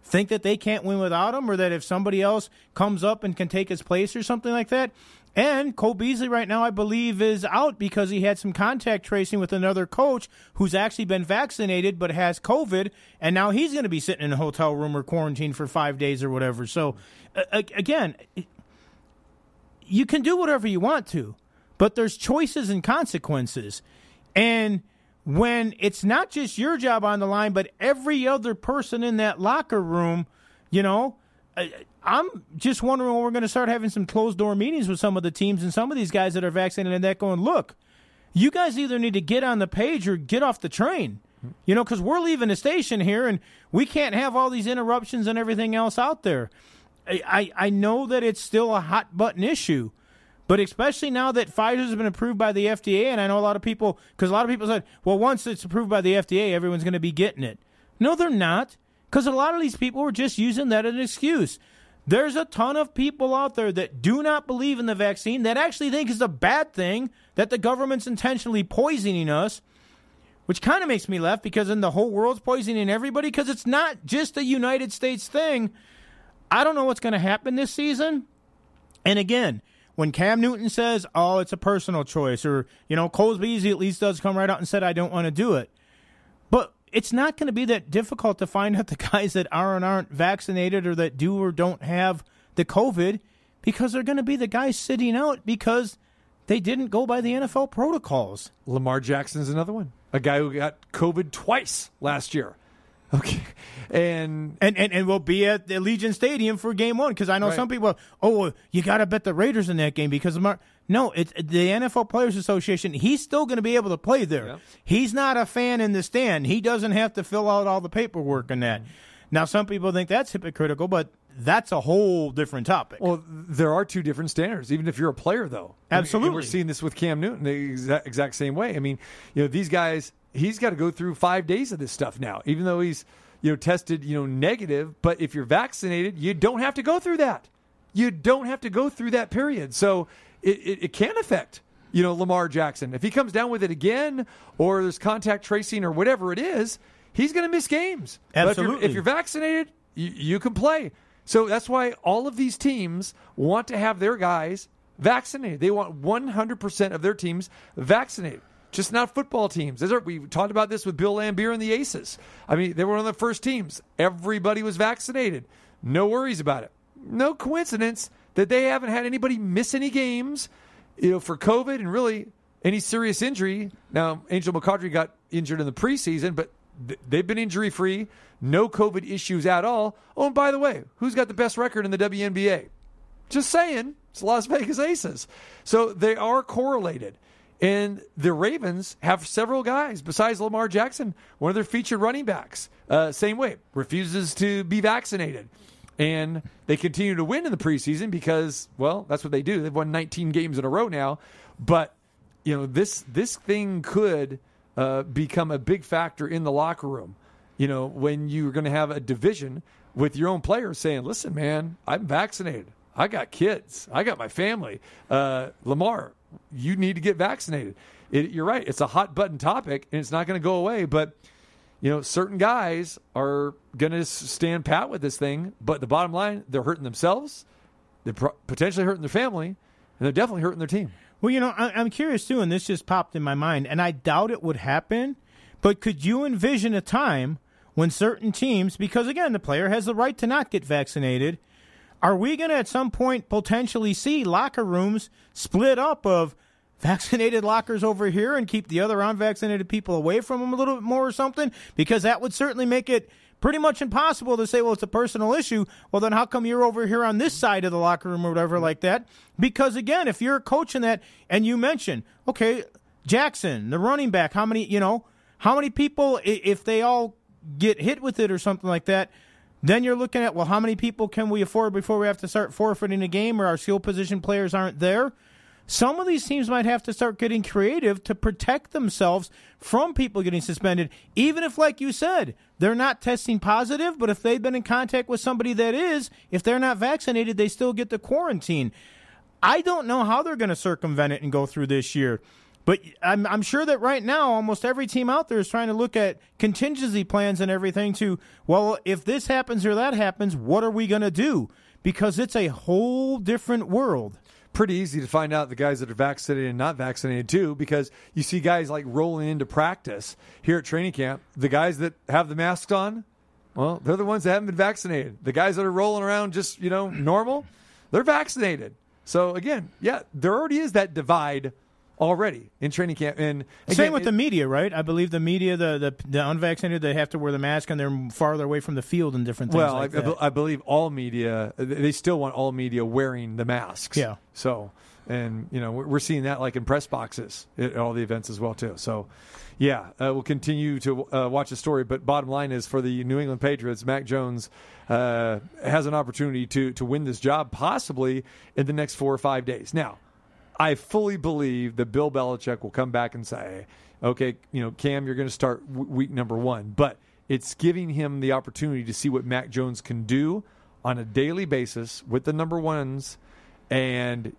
think that they can't win without him, or that if somebody else comes up and can take his place or something like that? And Cole Beasley right now, I believe, is out because he had some contact tracing with another coach who's actually been vaccinated but has COVID, and now he's going to be sitting in a hotel room or quarantined for five days or whatever. So, again, you can do whatever you want to, but there's choices and consequences. And when it's not just your job on the line, but every other person in that locker room, you know, I'm just wondering when we're going to start having some closed-door meetings with some of the teams and some of these guys that are vaccinated and that going, look, you guys either need to get on the page or get off the train, you know, because we're leaving the station here and we can't have all these interruptions and everything else out there. I, I, I know that it's still a hot-button issue. But especially now that Pfizer's been approved by the F D A, and I know a lot of people, because a lot of people said, well, once it's approved by the F D A, everyone's going to be getting it. No, they're not, because a lot of these people were just using that as an excuse. There's a ton of people out there that do not believe in the vaccine, that actually think it's a bad thing, that the government's intentionally poisoning us, which kind of makes me laugh, because then the whole world's poisoning everybody, because it's not just a United States thing. I don't know what's going to happen this season. And again, when Cam Newton says, oh, it's a personal choice, or, you know, Cole Beasley at least does come right out and said, I don't want to do it. But it's not going to be that difficult to find out the guys that are and aren't vaccinated or that do or don't have the COVID, because they're going to be the guys sitting out because they didn't go by the N F L protocols. Lamar Jackson is another one, a guy who got COVID twice last year. Okay, and and, and and we'll be at the Allegiant Stadium for game one, because I know right. Some people, oh, you got to bet the Raiders in that game because of Mar-. No, it's the N F L Players Association. He's still going to be able to play there. Yeah. He's not a fan in the stand. He doesn't have to fill out all the paperwork and that. Mm-hmm. Now, some people think that's hypocritical, but that's a whole different topic. Well, there are two different standards, even if you're a player, though. Absolutely. And we're seeing this with Cam Newton the exact, exact same way. I mean, you know, these guys, he's got to go through five days of this stuff now, even though he's, you know, tested, you know, negative. But if you're vaccinated, you don't have to go through that. You don't have to go through that period. So it, it, it can affect, you know, Lamar Jackson. If he comes down with it again, or there's contact tracing or whatever it is, he's going to miss games. Absolutely. But if, you're, if you're vaccinated, you, you can play. So that's why all of these teams want to have their guys vaccinated. They want one hundred percent of their teams vaccinated. Just not football teams. We talked about this with Bill Lambier and the Aces. I mean, they were one of the first teams. Everybody was vaccinated. No worries about it. No coincidence that they haven't had anybody miss any games, you know, for COVID and really any serious injury. Now, Angel McCautry got injured in the preseason, but they've been injury-free. No COVID issues at all. Oh, and by the way, who's got the best record in the W N B A? Just saying. It's Las Vegas Aces. So they are correlated. And the Ravens have several guys besides Lamar Jackson, one of their featured running backs, uh, same way, refuses to be vaccinated. And they continue to win in the preseason because, well, that's what they do. They've won nineteen games in a row now. But, you know, this this thing could uh, become a big factor in the locker room, you know, when you're going to have a division with your own players saying, listen, man, I'm vaccinated. I got kids. I got my family. Uh, Lamar, you need to get vaccinated. It, you're right. It's a hot button topic, and it's not going to go away. But, you know, certain guys are going to stand pat with this thing. But the bottom line, they're hurting themselves. They're pro- potentially hurting their family, and they're definitely hurting their team. Well, you know, I, I'm curious, too, and this just popped in my mind, and I doubt it would happen. But could you envision a time when certain teams, because again, the player has the right to not get vaccinated, are we going to at some point potentially see locker rooms split up of vaccinated lockers over here and keep the other unvaccinated people away from them a little bit more or something? Because that would certainly make it pretty much impossible to say, well, it's a personal issue. Well, then how come you're over here on this side of the locker room or whatever like that? Because, again, if you're coaching that and you mention, okay, Jackson, the running back, how many, you know, how many people, if they all get hit with it or something like that, then you're looking at, well, how many people can we afford before we have to start forfeiting a game or our skill position players aren't there? Some of these teams might have to start getting creative to protect themselves from people getting suspended, even if, like you said, they're not testing positive, but if they've been in contact with somebody that is, if they're not vaccinated, they still get the quarantine. I don't know how they're going to circumvent it and go through this year, but I'm, I'm sure that right now almost every team out there is trying to look at contingency plans and everything to, well, if this happens or that happens, what are we going to do? Because it's a whole different world. Pretty easy to find out the guys that are vaccinated and not vaccinated too, because you see guys like rolling into practice here at training camp. The guys that have the masks on, well, they're the ones that haven't been vaccinated. The guys that are rolling around just, you know, normal, they're vaccinated. So again, yeah, there already is that divide already in training camp. And again, same with it, the media, right? I believe the media, the, the the unvaccinated, they have to wear the mask and they're farther away from the field and different things. Well, like I, that. I believe all media, they still want all media wearing the masks. Yeah. So, and you know, we're seeing that like in press boxes at all the events as well too. So, yeah, uh, we'll continue to uh, watch the story. But bottom line is for the New England Patriots, Mac Jones uh, has an opportunity to to win this job possibly in the next four or five days. Now, I fully believe that Bill Belichick will come back and say, okay, you know, Cam, you're going to start w- week number one. But it's giving him the opportunity to see what Mac Jones can do on a daily basis with the number ones, and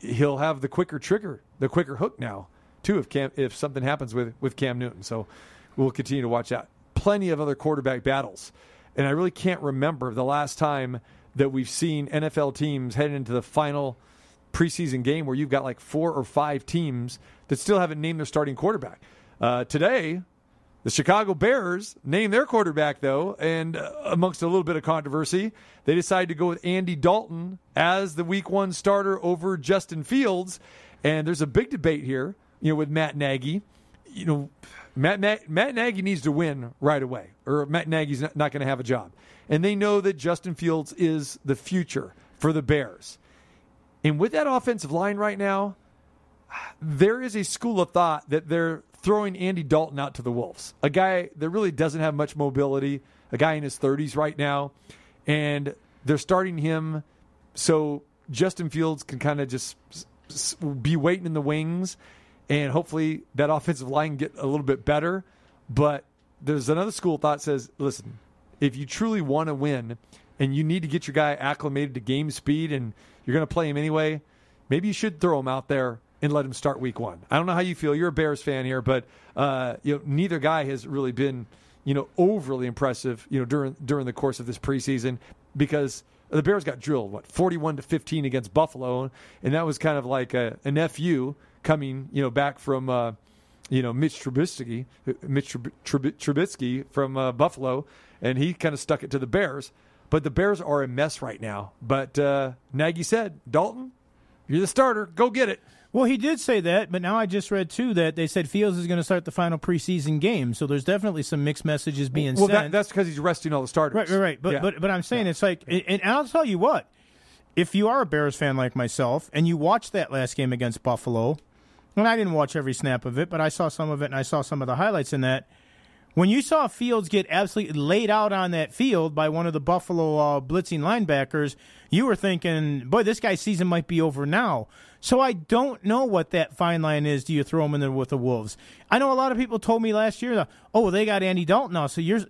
he'll have the quicker trigger, the quicker hook now, too, if Cam, if something happens with, with Cam Newton. So we'll continue to watch out. Plenty of other quarterback battles. And I really can't remember the last time that we've seen N F L teams heading into the final preseason game where you've got like four or five teams that still haven't named their starting quarterback. Uh, today, the Chicago Bears named their quarterback, though, and uh, amongst a little bit of controversy, they decided to go with Andy Dalton as the week one starter over Justin Fields. And there's a big debate here, you know, with Matt Nagy. You know, Matt, Matt, Matt Nagy needs to win right away, or Matt Nagy's not, not going to have a job. And they know that Justin Fields is the future for the Bears. And with that offensive line right now, there is a school of thought that they're throwing Andy Dalton out to the Wolves, a guy that really doesn't have much mobility, a guy in his thirties right now, and they're starting him so Justin Fields can kind of just be waiting in the wings, and hopefully that offensive line can get a little bit better. But there's another school of thought that says, listen, if you truly want to win and you need to get your guy acclimated to game speed and you're going to play him anyway, maybe you should throw him out there and let him start week one. I don't know how you feel. You're a Bears fan here, but uh, you know, neither guy has really been, you know, overly impressive, you know, during during the course of this preseason, because the Bears got drilled, what, forty-one to fifteen against Buffalo, and that was kind of like a, an F U coming, you know, back from, uh, you know, Mitch Trubisky, Mitch Trubisky from uh, Buffalo, and he kind of stuck it to the Bears. But the Bears are a mess right now. But uh, Nagy said, Dalton, you're the starter. Go get it. Well, he did say that, but now I just read, too, that they said Fields is going to start the final preseason game. So there's definitely some mixed messages being well, sent. Well, that, that's because he's resting all the starters. Right, right, right. But, yeah. but, but I'm saying yeah. it's like, and I'll tell you what, if you are a Bears fan like myself and you watched that last game against Buffalo, and I didn't watch every snap of it, but I saw some of it and I saw some of the highlights in that. When you saw Fields get absolutely laid out on that field by one of the Buffalo uh, blitzing linebackers, you were thinking, boy, this guy's season might be over now. So I don't know what that fine line is. Do you throw him in there with the Wolves? I know a lot of people told me last year, oh, they got Andy Dalton now. So you're,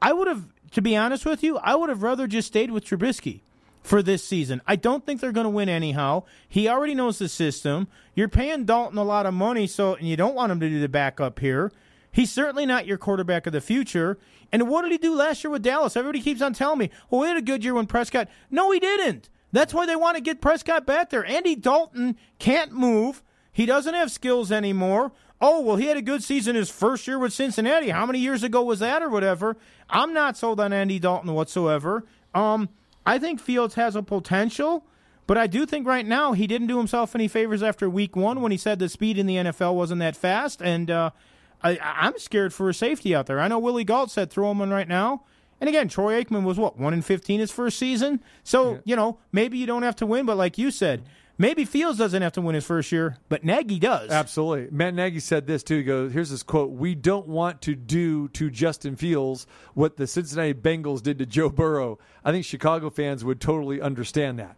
I would have, to be honest with you, I would have rather just stayed with Trubisky for this season. I don't think they're going to win anyhow. He already knows the system. You're paying Dalton a lot of money, so and you don't want him to do the backup here. He's certainly not your quarterback of the future. And what did he do last year with Dallas? Everybody keeps on telling me, oh, he had a good year when Prescott. No, he didn't. That's why they want to get Prescott back there. Andy Dalton can't move. He doesn't have skills anymore. oh, well, he had a good season his first year with Cincinnati. How many years ago was that or whatever? I'm not sold on Andy Dalton whatsoever. Um, I think Fields has a potential, but I do think right now he didn't do himself any favors after week one when he said the speed in the N F L wasn't that fast, and uh, I, I'm scared for a safety out there. I know Willie Gault said throw him in right now. And again, Troy Aikman was, what, one and fifteen his first season? So, yeah. you know, maybe you don't have to win, but like you said, maybe Fields doesn't have to win his first year, but Nagy does. Absolutely. Matt Nagy said this, too. He goes, here's this quote, "We don't want to do to Justin Fields what the Cincinnati Bengals did to Joe Burrow." I think Chicago fans would totally understand that.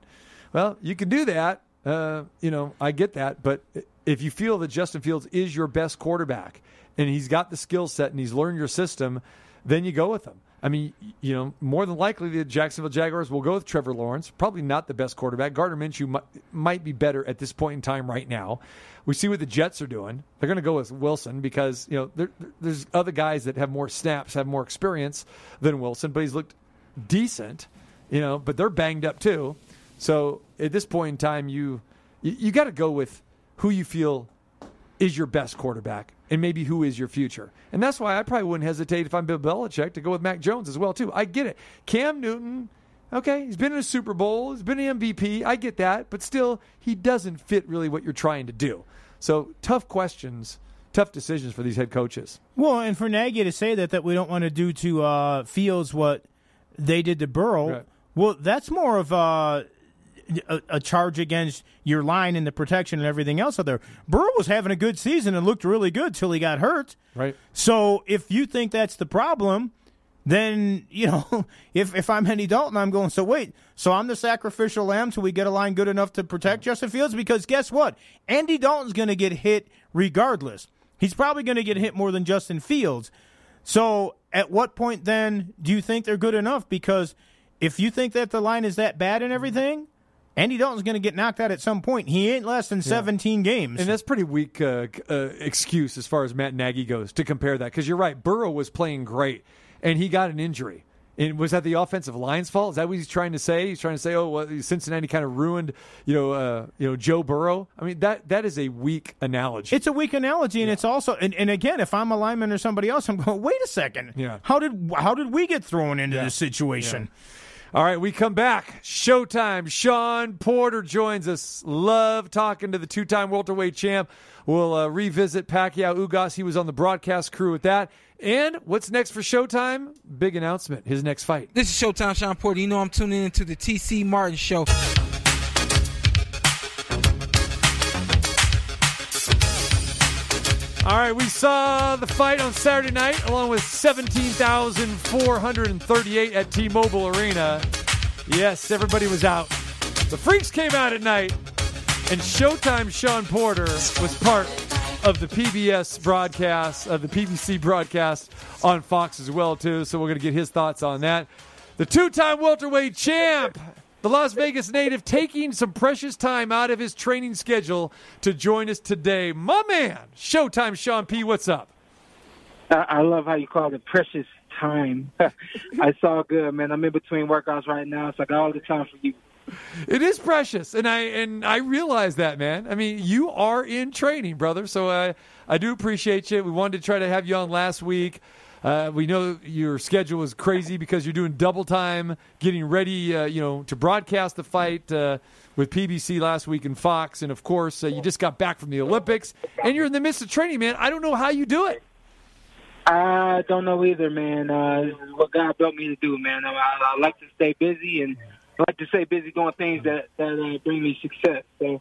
Well, you can do that. Uh, you know, I get that. But if you feel that Justin Fields is your best quarterback and he's got the skill set and he's learned your system, then you go with him. I mean, you know, more than likely the Jacksonville Jaguars will go with Trevor Lawrence, probably not the best quarterback. Gardner Minshew might, might be better at this point in time right now. We see what the Jets are doing. They're going to go with Wilson because, you know, there, there's other guys that have more snaps, have more experience than Wilson, but he's looked decent, you know, but they're banged up too. So at this point in time, you you, you got to go with who you feel is your best quarterback, and maybe who is your future. And that's why I probably wouldn't hesitate if I'm Bill Belichick to go with Mac Jones as well, too. I get it. Cam Newton, okay, he's been in a Super Bowl. He's been an M V P. I get that. But still, he doesn't fit really what you're trying to do. So tough questions, tough decisions for these head coaches. Well, and for Nagy to say that, that we don't want to do to uh, Fields what they did to Burrow, right. Well, that's more of a... A, a charge against your line and the protection and everything else out there. Burrow was having a good season and looked really good till he got hurt. Right. So if you think that's the problem, then, you know, if if I'm Andy Dalton, I'm going, so wait, so I'm the sacrificial lamb till we get a line good enough to protect Justin Fields? Because guess what? Andy Dalton's going to get hit regardless. He's probably going to get hit more than Justin Fields. So at what point then do you think they're good enough? Because if you think that the line is that bad and everything, Andy Dalton's going to get knocked out at some point. He ain't less than seventeen yeah. games. And that's pretty weak uh, uh, excuse as far as Matt Nagy goes to compare that. Because you're right, Burrow was playing great, and he got an injury. And was that the offensive line's fault? Is that what he's trying to say? He's trying to say, oh, well, Cincinnati kind of ruined, you know, uh, you know, Joe Burrow. I mean, that that is a weak analogy. It's a weak analogy, and yeah. it's also, and, and again, if I'm a lineman or somebody else, I'm going, wait a second, yeah. how did how did we get thrown into yeah. this situation? Yeah. All right, we come back. Showtime. Shawn Porter joins us. Love talking to the two-time welterweight champ. We'll uh, revisit Pacquiao Ugas. He was on the broadcast crew with that. And what's next for Showtime? Big announcement, his next fight. This is Showtime Shawn Porter. You know I'm tuning in to the T C Martin Show. All right, we saw the fight on Saturday night along with seventeen thousand four hundred thirty-eight at T-Mobile Arena. Yes, everybody was out. The Freaks came out at night, and Showtime Shawn Porter was part of the P B S broadcast, of the P B C broadcast on Fox as well, too, so we're going to get his thoughts on that. The two-time welterweight champ, the Las Vegas native, taking some precious time out of his training schedule to join us today. My man, Showtime Shawn P, what's up? I love how you call it precious time. It's all good, man. I'm in between workouts right now, so I got all the time for you. It is precious, and I and I realize that, man. I mean, you are in training, brother, so I, I do appreciate you. We wanted to try to have you on last week. Uh, we know your schedule is crazy because you're doing double time, getting ready, uh, you know, to broadcast the fight uh, with P B C last week and Fox. And, of course, uh, you just got back from the Olympics, and you're in the midst of training, man. I don't know how you do it. I don't know either, man. Uh, this is what God built me to do, man. I, I, I like to stay busy, and I like to stay busy doing things that, that uh, bring me success. So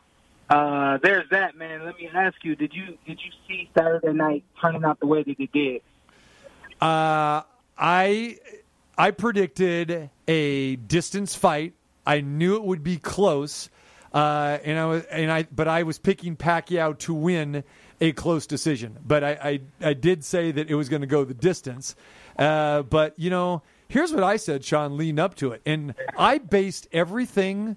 uh, there's that, man. Let me ask you, did you did you see Saturday night turning out the way that it did? Uh, I I predicted a distance fight. I knew it would be close, uh, and I was and I but I was picking Pacquiao to win a close decision. But I I, I did say that it was going to go the distance. Uh, but you know, here's what I said, Shawn, leading up to it, and I based everything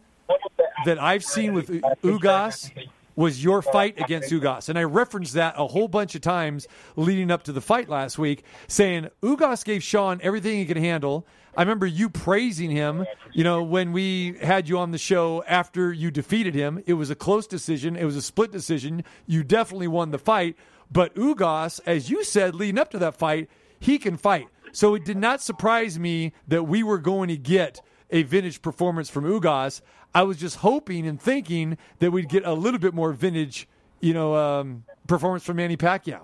that I've seen with Ugas was your fight against Ugas. And I referenced that a whole bunch of times leading up to the fight last week, saying Ugas gave Shawn everything he could handle. I remember you praising him, you know, when we had you on the show after you defeated him. It was a close decision. It was a split decision. You definitely won the fight. But Ugas, as you said, leading up to that fight, he can fight. So it did not surprise me that we were going to get a vintage performance from Ugas. I was just hoping and thinking that we'd get a little bit more vintage, you know, um, performance from Manny Pacquiao.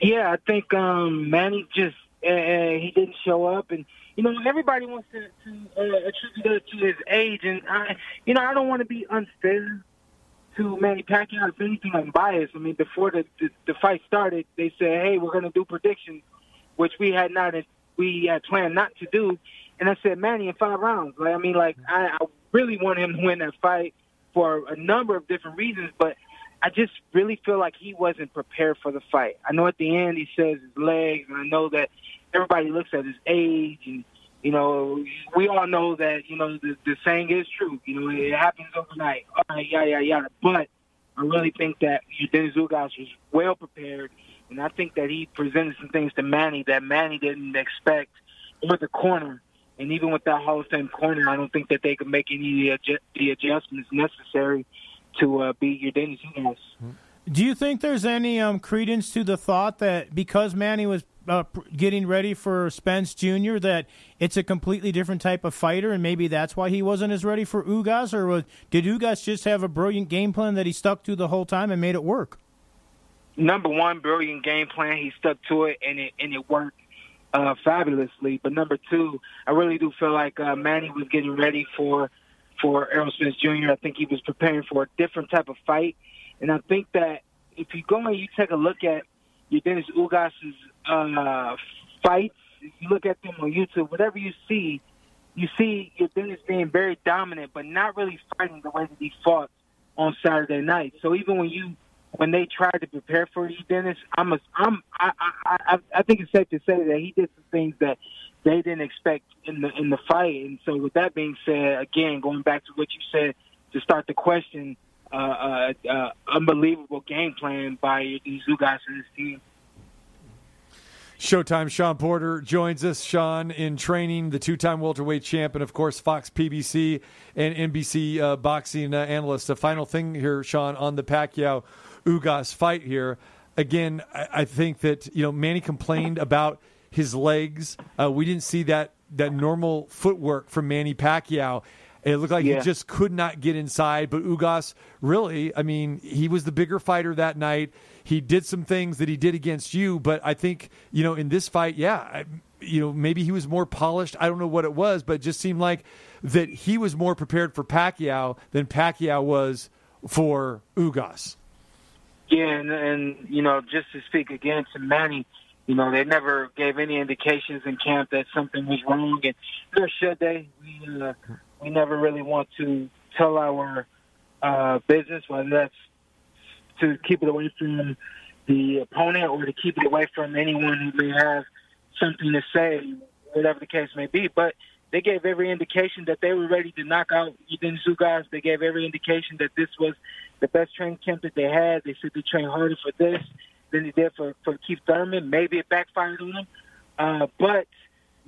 Yeah, I think um, Manny just uh, he didn't show up, and you know everybody wants to, to uh, attribute it to his age, and I, you know, I don't want to be unfair to Manny Pacquiao. If anything, I'm biased. I mean, before the the, the fight started, they said, "Hey, we're going to do predictions," which we had not we had planned not to do, and I said, Manny in five rounds. Like I mean, like I, I really want him to win that fight for a number of different reasons, but I just really feel like he wasn't prepared for the fight. I know at the end he says his legs, and I know that everybody looks at his age, and, you know, we all know that, you know, the, the saying is true. You know, it happens overnight. All right, yada, yada, yada. But I really think that Yordenis Ugas was well prepared, and I think that he presented some things to Manny that Manny didn't expect with the corner. And even with that Hall of Fame corner, I don't think that they could make any of the, adjust- the adjustments necessary to uh, beat Yordenis Ugas. Do you think there's any um, credence to the thought that because Manny was uh, getting ready for Spence Junior that it's a completely different type of fighter, and maybe that's why he wasn't as ready for Ugas? Or was, did Ugas just have a brilliant game plan that he stuck to the whole time and made it work? Number one, brilliant game plan. He stuck to it, and it, and it worked uh, fabulously. But number two, I really do feel like uh, Manny was getting ready for – for Errol Spence Junior I think he was preparing for a different type of fight. And I think that if you go and you take a look at Yordenis Ugas' uh, fights, if you look at them on YouTube, whatever you see, you see Yordenis being very dominant but not really fighting the way that he fought on Saturday night. So even when you when they tried to prepare for Yordenis, I'm a, I'm I, I I I think it's safe to say that he did some things that they didn't expect in the in the fight. And so with that being said, again, going back to what you said to start the question, uh, uh, uh, unbelievable game plan by Ugas and his team. Showtime Shawn Porter joins us. Shawn, in training, the two-time welterweight champ, and, of course, Fox P B C and N B C uh, boxing uh, analyst. The final thing here, Shawn, on the Pacquiao-Ugas fight here. Again, I, I think that, you know, Manny complained about his legs. Uh, we didn't see that that normal footwork from Manny Pacquiao. It looked like yeah. he just could not get inside. But Ugas, really, I mean, he was the bigger fighter that night. He did some things that he did against you. But I think, you know, in this fight, yeah, I, you know, maybe he was more polished. I don't know what it was, but it just seemed like that he was more prepared for Pacquiao than Pacquiao was for Ugas. Yeah, and, and you know, just to speak again to Manny, you know, they never gave any indications in camp that something was wrong, and nor should they. We, uh, we never really want to tell our uh, business, whether that's to keep it away from the opponent or to keep it away from anyone who may have something to say, whatever the case may be. But they gave every indication that they were ready to knock out Yordenis Ugas. They gave every indication that this was the best training camp that they had. They said they trained harder for this than he did for, for Keith Thurman. Maybe it backfired on him. Uh, but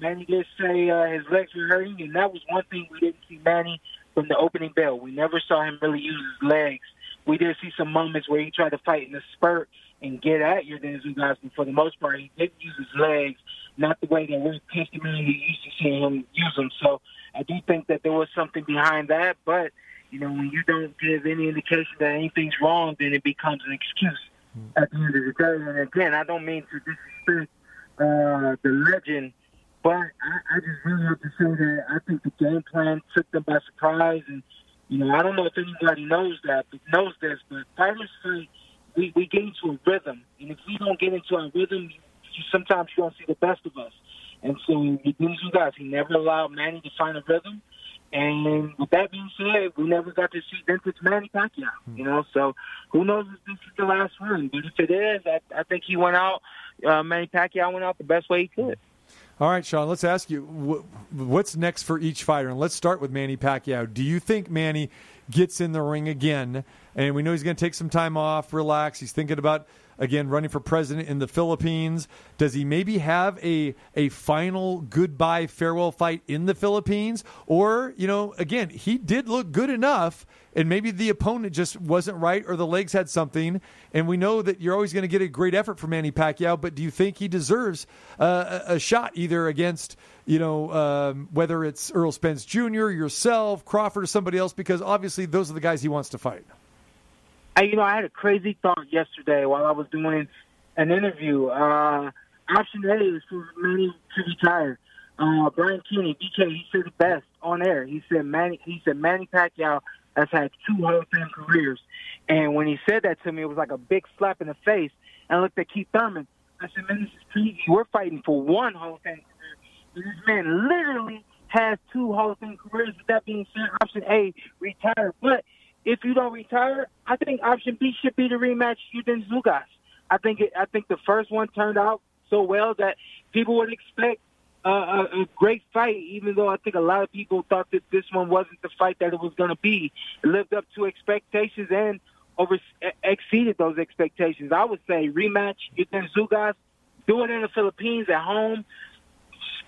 Manny did say uh, his legs were hurting, and that was one thing we didn't see Manny from the opening bell. We never saw him really use his legs. We did see some moments where he tried to fight in a spurt and get at Yordenis Ugas, but for the most part, he didn't use his legs, not the way that we're customarily used to seeing him use them. So I do think that there was something behind that. But, you know, when you don't give any indication that anything's wrong, then it becomes an excuse at the end of the day. And again, I don't mean to disrespect uh, the legend, but I, I just really have to say that I think the game plan took them by surprise. And, you know, I don't know if anybody knows that, but knows this, but fighters say we, we get into a rhythm. And if we don't get into our rhythm, you, sometimes you don't see the best of us. And so, you guys, he never allowed Manny to find a rhythm. And with that being said, we never got to see vintage Manny Pacquiao, you know. So who knows if this is the last one. But if it is, I, I think he went out, uh, Manny Pacquiao went out the best way he could. All right, Shawn, let's ask you, wh- what's next for each fighter? And let's start with Manny Pacquiao. Do you think Manny gets in the ring again? And we know he's going to take some time off, relax. He's thinking about again, running for president in the Philippines. Does he maybe have a a final goodbye farewell fight in the Philippines? Or, you know, again, he did look good enough, and maybe the opponent just wasn't right or the legs had something. And we know that you're always going to get a great effort from Manny Pacquiao, but do you think he deserves uh, a shot either against, you know, um, whether it's Earl Spence Junior, yourself, Crawford, or somebody else? Because obviously those are the guys he wants to fight. I, you know, I had a crazy thought yesterday while I was doing an interview. Uh, option A is for Manny to retire. Uh, Brian Keeney, D K, he said it best on air. He said Manny, he said Manny Pacquiao has had two Hall of Fame careers. And when he said that to me, it was like a big slap in the face. And I looked at Keith Thurman. I said, man, this is crazy. We're fighting for one Hall of Fame career. And this man literally has two Hall of Fame careers. With that being said, option A, retire. But if you don't retire, I think option B should be the rematch, Yordenis Ugas. I think it, I think the first one turned out so well that people would expect uh, a, a great fight, even though I think a lot of people thought that this one wasn't the fight that it was going to be. It lived up to expectations and over exceeded those expectations. I would say rematch, Yordenis Ugas, do it in the Philippines at home,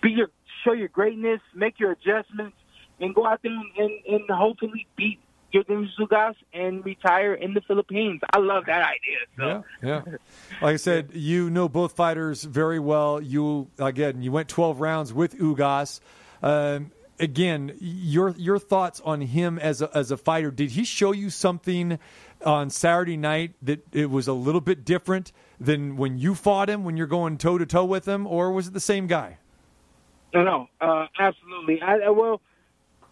be your, show your greatness, make your adjustments, and go out there and, and, and hopefully beat Yordenis Ugas and retire in the Philippines. I love that idea. So. Yeah, yeah. Like I said, you know both fighters very well. You again, you went twelve rounds with Ugas. Um, again, your your thoughts on him as a, as a fighter? Did he show you something on Saturday night that it was a little bit different than when you fought him, when you're going toe to toe with him, or was it the same guy? No, no, uh, absolutely. I, I well.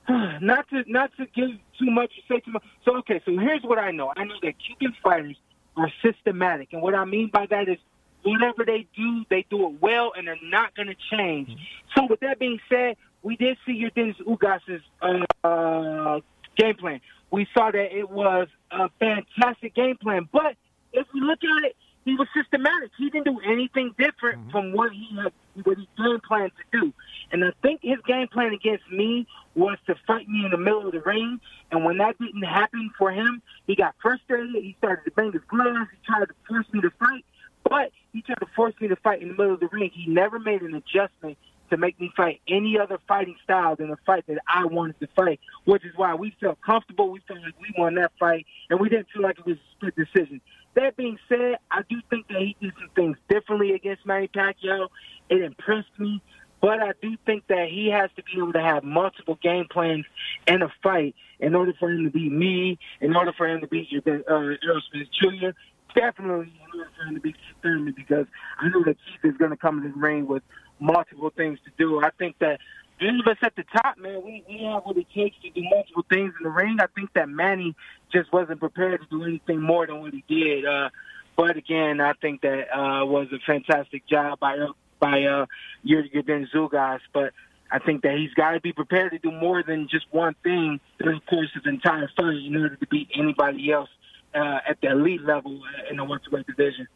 Not to not to give too much or say too much. So, okay, so here's what I know. I know that Cuban fighters are systematic. And what I mean by that is whatever they do, they do it well, and they're not going to change. So with that being said, we did see Yordenis Ugas' uh, uh, game plan. We saw that it was a fantastic game plan. But if we look at it, he was systematic. He didn't do anything different mm-hmm. from what he had, what he game planned to do. And I think his game plan against me was to fight me in the middle of the ring. And when that didn't happen for him, he got frustrated. He started to bang his gloves. He tried to force me to fight. But he tried to force me to fight in the middle of the ring. He never made an adjustment to make me fight any other fighting style than the fight that I wanted to fight, which is why we felt comfortable. We felt like we won that fight, and we didn't feel like it was a split decision. That being said, I do think that he did some things differently against Manny Pacquiao. It impressed me, but I do think that he has to be able to have multiple game plans in a fight in order for him to beat me, in order for him to beat uh, Errol Spence Junior, definitely in order for him to beat Keith Thurman, because I know that Keith is going to come in the ring with multiple things to do. I think that any of us at the top, man, we, we have what it takes to do multiple things in the ring. I think that Manny just wasn't prepared to do anything more than what he did. Uh, but, again, I think that uh, was a fantastic job by by uh, Yordenis Ugas. But I think that he's got to be prepared to do more than just one thing during the course of the entire fight in order to beat anybody else uh, at the elite level in the welterweight division.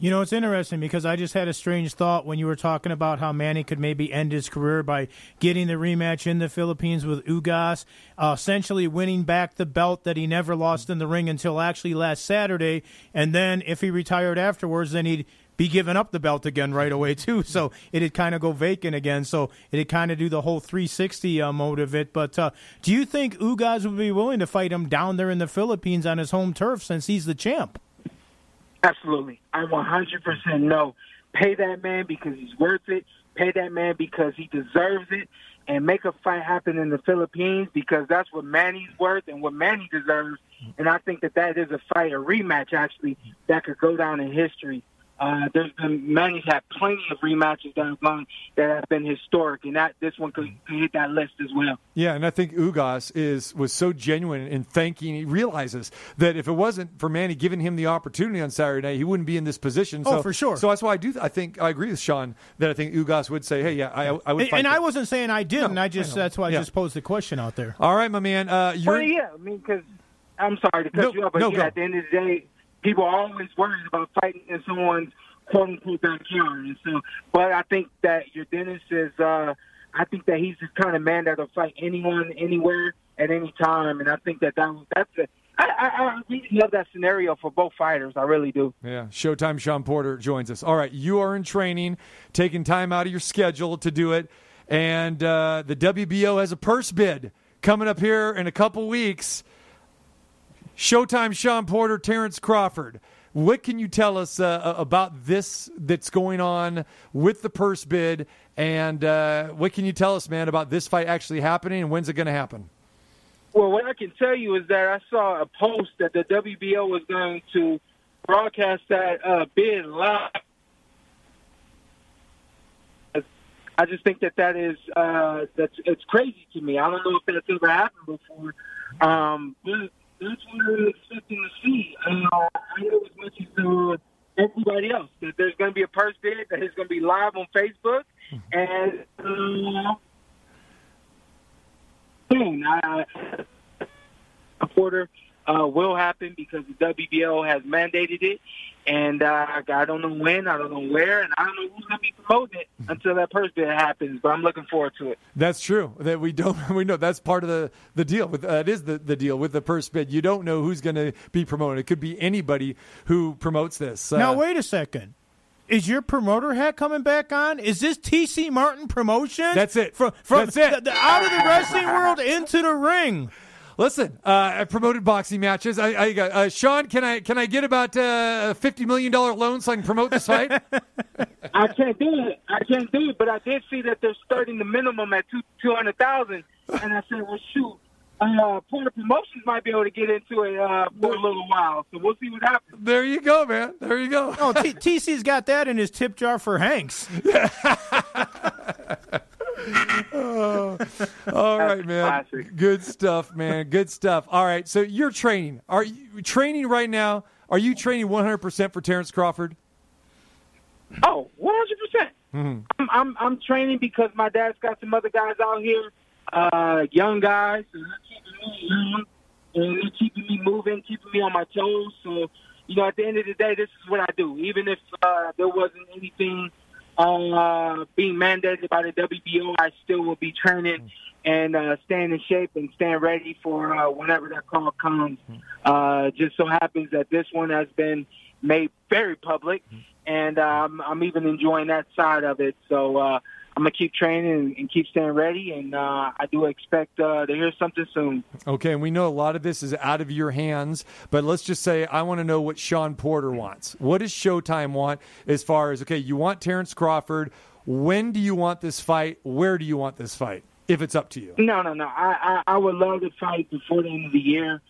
You know, it's interesting because I just had a strange thought when you were talking about how Manny could maybe end his career by getting the rematch in the Philippines with Ugas, uh, essentially winning back the belt that he never lost in the ring until actually last Saturday. And then if he retired afterwards, then he'd be giving up the belt again right away, too. So it'd kind of go vacant again. So it'd kind of do the whole three sixty uh, mode of it. But uh, do you think Ugas would be willing to fight him down there in the Philippines on his home turf since he's the champ? Absolutely. I one hundred percent know. Pay that man because he's worth it. Pay that man because he deserves it. And make a fight happen in the Philippines because that's what Manny's worth and what Manny deserves. And I think that that is a fight, a rematch, actually, that could go down in history. Uh, there's been Manny's had plenty of rematches that have gone that have been historic, and that this one could, could hit that list as well. Yeah, and I think Ugas is was so genuine in thanking. He realizes that if it wasn't for Manny giving him the opportunity on Saturday night, he wouldn't be in this position. So, oh, for sure. So that's why I do. I think I agree with Sean that I think Ugas would say, "Hey, yeah, I, I would." And, fight and I wasn't saying I didn't. No, I just I that's why yeah. I just posed the question out there. All right, my man. Uh, you're... Well, yeah, I mean, because I'm sorry to cut no, you off, but no, yeah, at the end of the day. People are always worried about fighting in someone's quote unquote backyard, and so. But I think that Yordenis is. Uh, I think that he's the kind of man that'll fight anyone, anywhere, at any time, and I think that, that that's a I, I, I really love that scenario for both fighters. I really do. Yeah, Showtime Shawn Porter joins us. All right, you are in training, taking time out of your schedule to do it, and uh, the W B O has a purse bid coming up here in a couple weeks. Showtime Shawn Porter, Terrence Crawford. What can you tell us uh, about this that's going on with the purse bid, and uh, what can you tell us, man, about this fight actually happening, and when's it going to happen? Well, what I can tell you is that I saw a post that the W B O was going to broadcast that uh, bid live. I just think that that is uh, that's it's crazy to me. I don't know if that's ever happened before. Um, but that's what I'm expecting to see. Uh, I know as much as uh, everybody else that there's going to be a purse bid, that it's going to be live on Facebook, and. Uh, I, a quarter uh, will happen because the W B O has mandated it, and uh, I don't know when, I don't know where, and I don't know who's going to be promoting it until that purse bid happens. But I'm looking forward to it. That's true. That we don't. We know that's part of the the deal. With uh, it is the, the deal with the purse bid. You don't know who's going to be promoting. It could be anybody who promotes this. Uh, now wait a second. Is your promoter hat coming back on? Is this T C Martin Promotions? That's it. From, from That's it. The, the, out of the wrestling world into the ring. Listen, uh, I promoted boxing matches. I, I uh, Sean, can I can I get about uh, a fifty million dollars loan so I can promote this fight? I can't do it. I can't do it, but I did see that they're starting the minimum at two hundred thousand dollars, and I said, well, shoot. Uh, Porter Promotions might be able to get into it uh, for a little while, so we'll see what happens. There you go, man. There you go. Oh, T- TC's got that in his tip jar for Hanks. oh. All right, man. Classic. Good stuff, man. Good stuff. All right, so you're training. Are you training right now? Are you training one hundred percent for Terrence Crawford? Oh, one hundred percent. Mm-hmm. I'm, I'm I'm training because my dad's got some other guys out here. Uh, young guys, and they're keeping me young, and they're keeping me moving, keeping me on my toes. So, you know, at the end of the day, this is what I do. Even if uh, there wasn't anything on uh, being mandated by the W B O, I still will be training and uh, staying in shape and staying ready for uh, whenever that call comes. Uh, just so happens that this one has been made very public, and um, I'm even enjoying that side of it. So, uh, I'm going to keep training and, and keep staying ready, and uh, I do expect uh, to hear something soon. Okay, and we know a lot of this is out of your hands, but let's just say I want to know what Shawn Porter wants. What does Showtime want as far as, okay, you want Terrence Crawford. When do you want this fight? Where do you want this fight, if it's up to you? No, no, no. I, I, I would love to fight before the end of the year.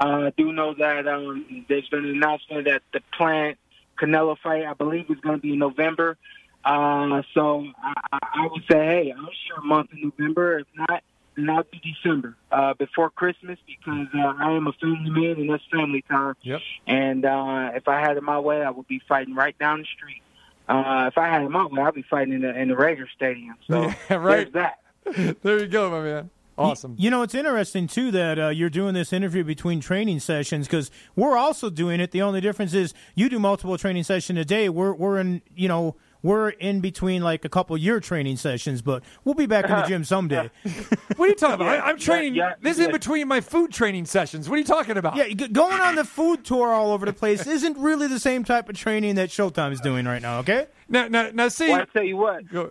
Uh, I do know that um, there's been an announcement that the planned Canelo fight, I believe, is going to be in November. Uh, so I, I would say, hey, I'm sure a month in November. If not, then I'll be December uh, before Christmas because uh, I am a family man and that's family time. Yep. And uh, if I had it my way, I would be fighting right down the street. Uh, if I had it my way, I'd be fighting in the, in the Raiders Stadium. So yeah, right. There's that. There you go, my man. Awesome. You know, it's interesting, too, that uh, you're doing this interview between training sessions because we're also doing it. The only difference is you do multiple training sessions a day. We're, we're in, you know, we're in between like a couple year training sessions, but we'll be back in the gym someday. What are you talking about? Yeah, I'm training. Yeah, yeah, this is yeah. in between my food training sessions. What are you talking about? Yeah, going on the food tour all over the place isn't really the same type of training that Showtime is doing right now. Okay. Now, now, now, see. Well, I tell you what. Go,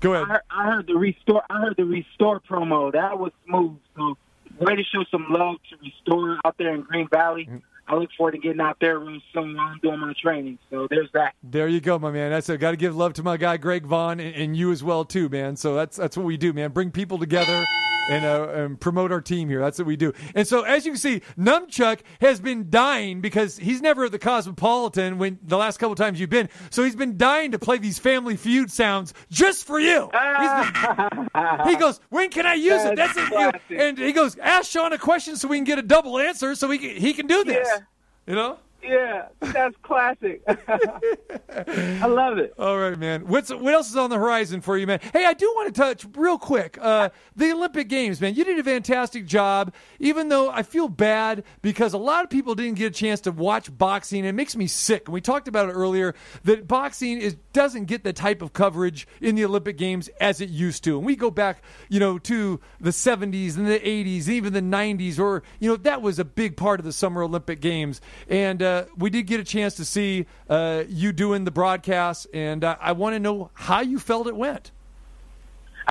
go ahead. I heard, I heard the restore. I heard the restore promo. That was smooth. So, way to show some love to Restore out there in Green Valley. Mm-hmm. I look forward to getting out there real soon while I'm doing my training. So there's that. There you go, my man. That's it. Got to give love to my guy, Greg Vaughn, and, and you as well, too, man. So that's that's what we do, man. Bring people together and, uh, and promote our team here. That's what we do. And so as you can see, Numchuck has been dying because he's never at the Cosmopolitan when the last couple times you've been. So he's been dying to play these Family Feud sounds just for you. Been, he goes, when can I use that's it? That's it. You know, and he goes, ask Sean a question so we can get a double answer so we can, he can do this. Yeah. You know? Yeah, that's classic. I love it. All right, man. What's what else is on the horizon for you, man? Hey, I do want to touch real quick uh, the Olympic Games, man. You did a fantastic job, even though I feel bad because a lot of people didn't get a chance to watch boxing. It makes me sick. And we talked about it earlier that boxing is doesn't get the type of coverage in the Olympic Games as it used to. And we go back, you know, to the seventies and the eighties, and even the nineties, or you know, that was a big part of the Summer Olympic Games. And uh, Uh, we did get a chance to see uh, you doing the broadcast, and uh, I want to know how you felt it went.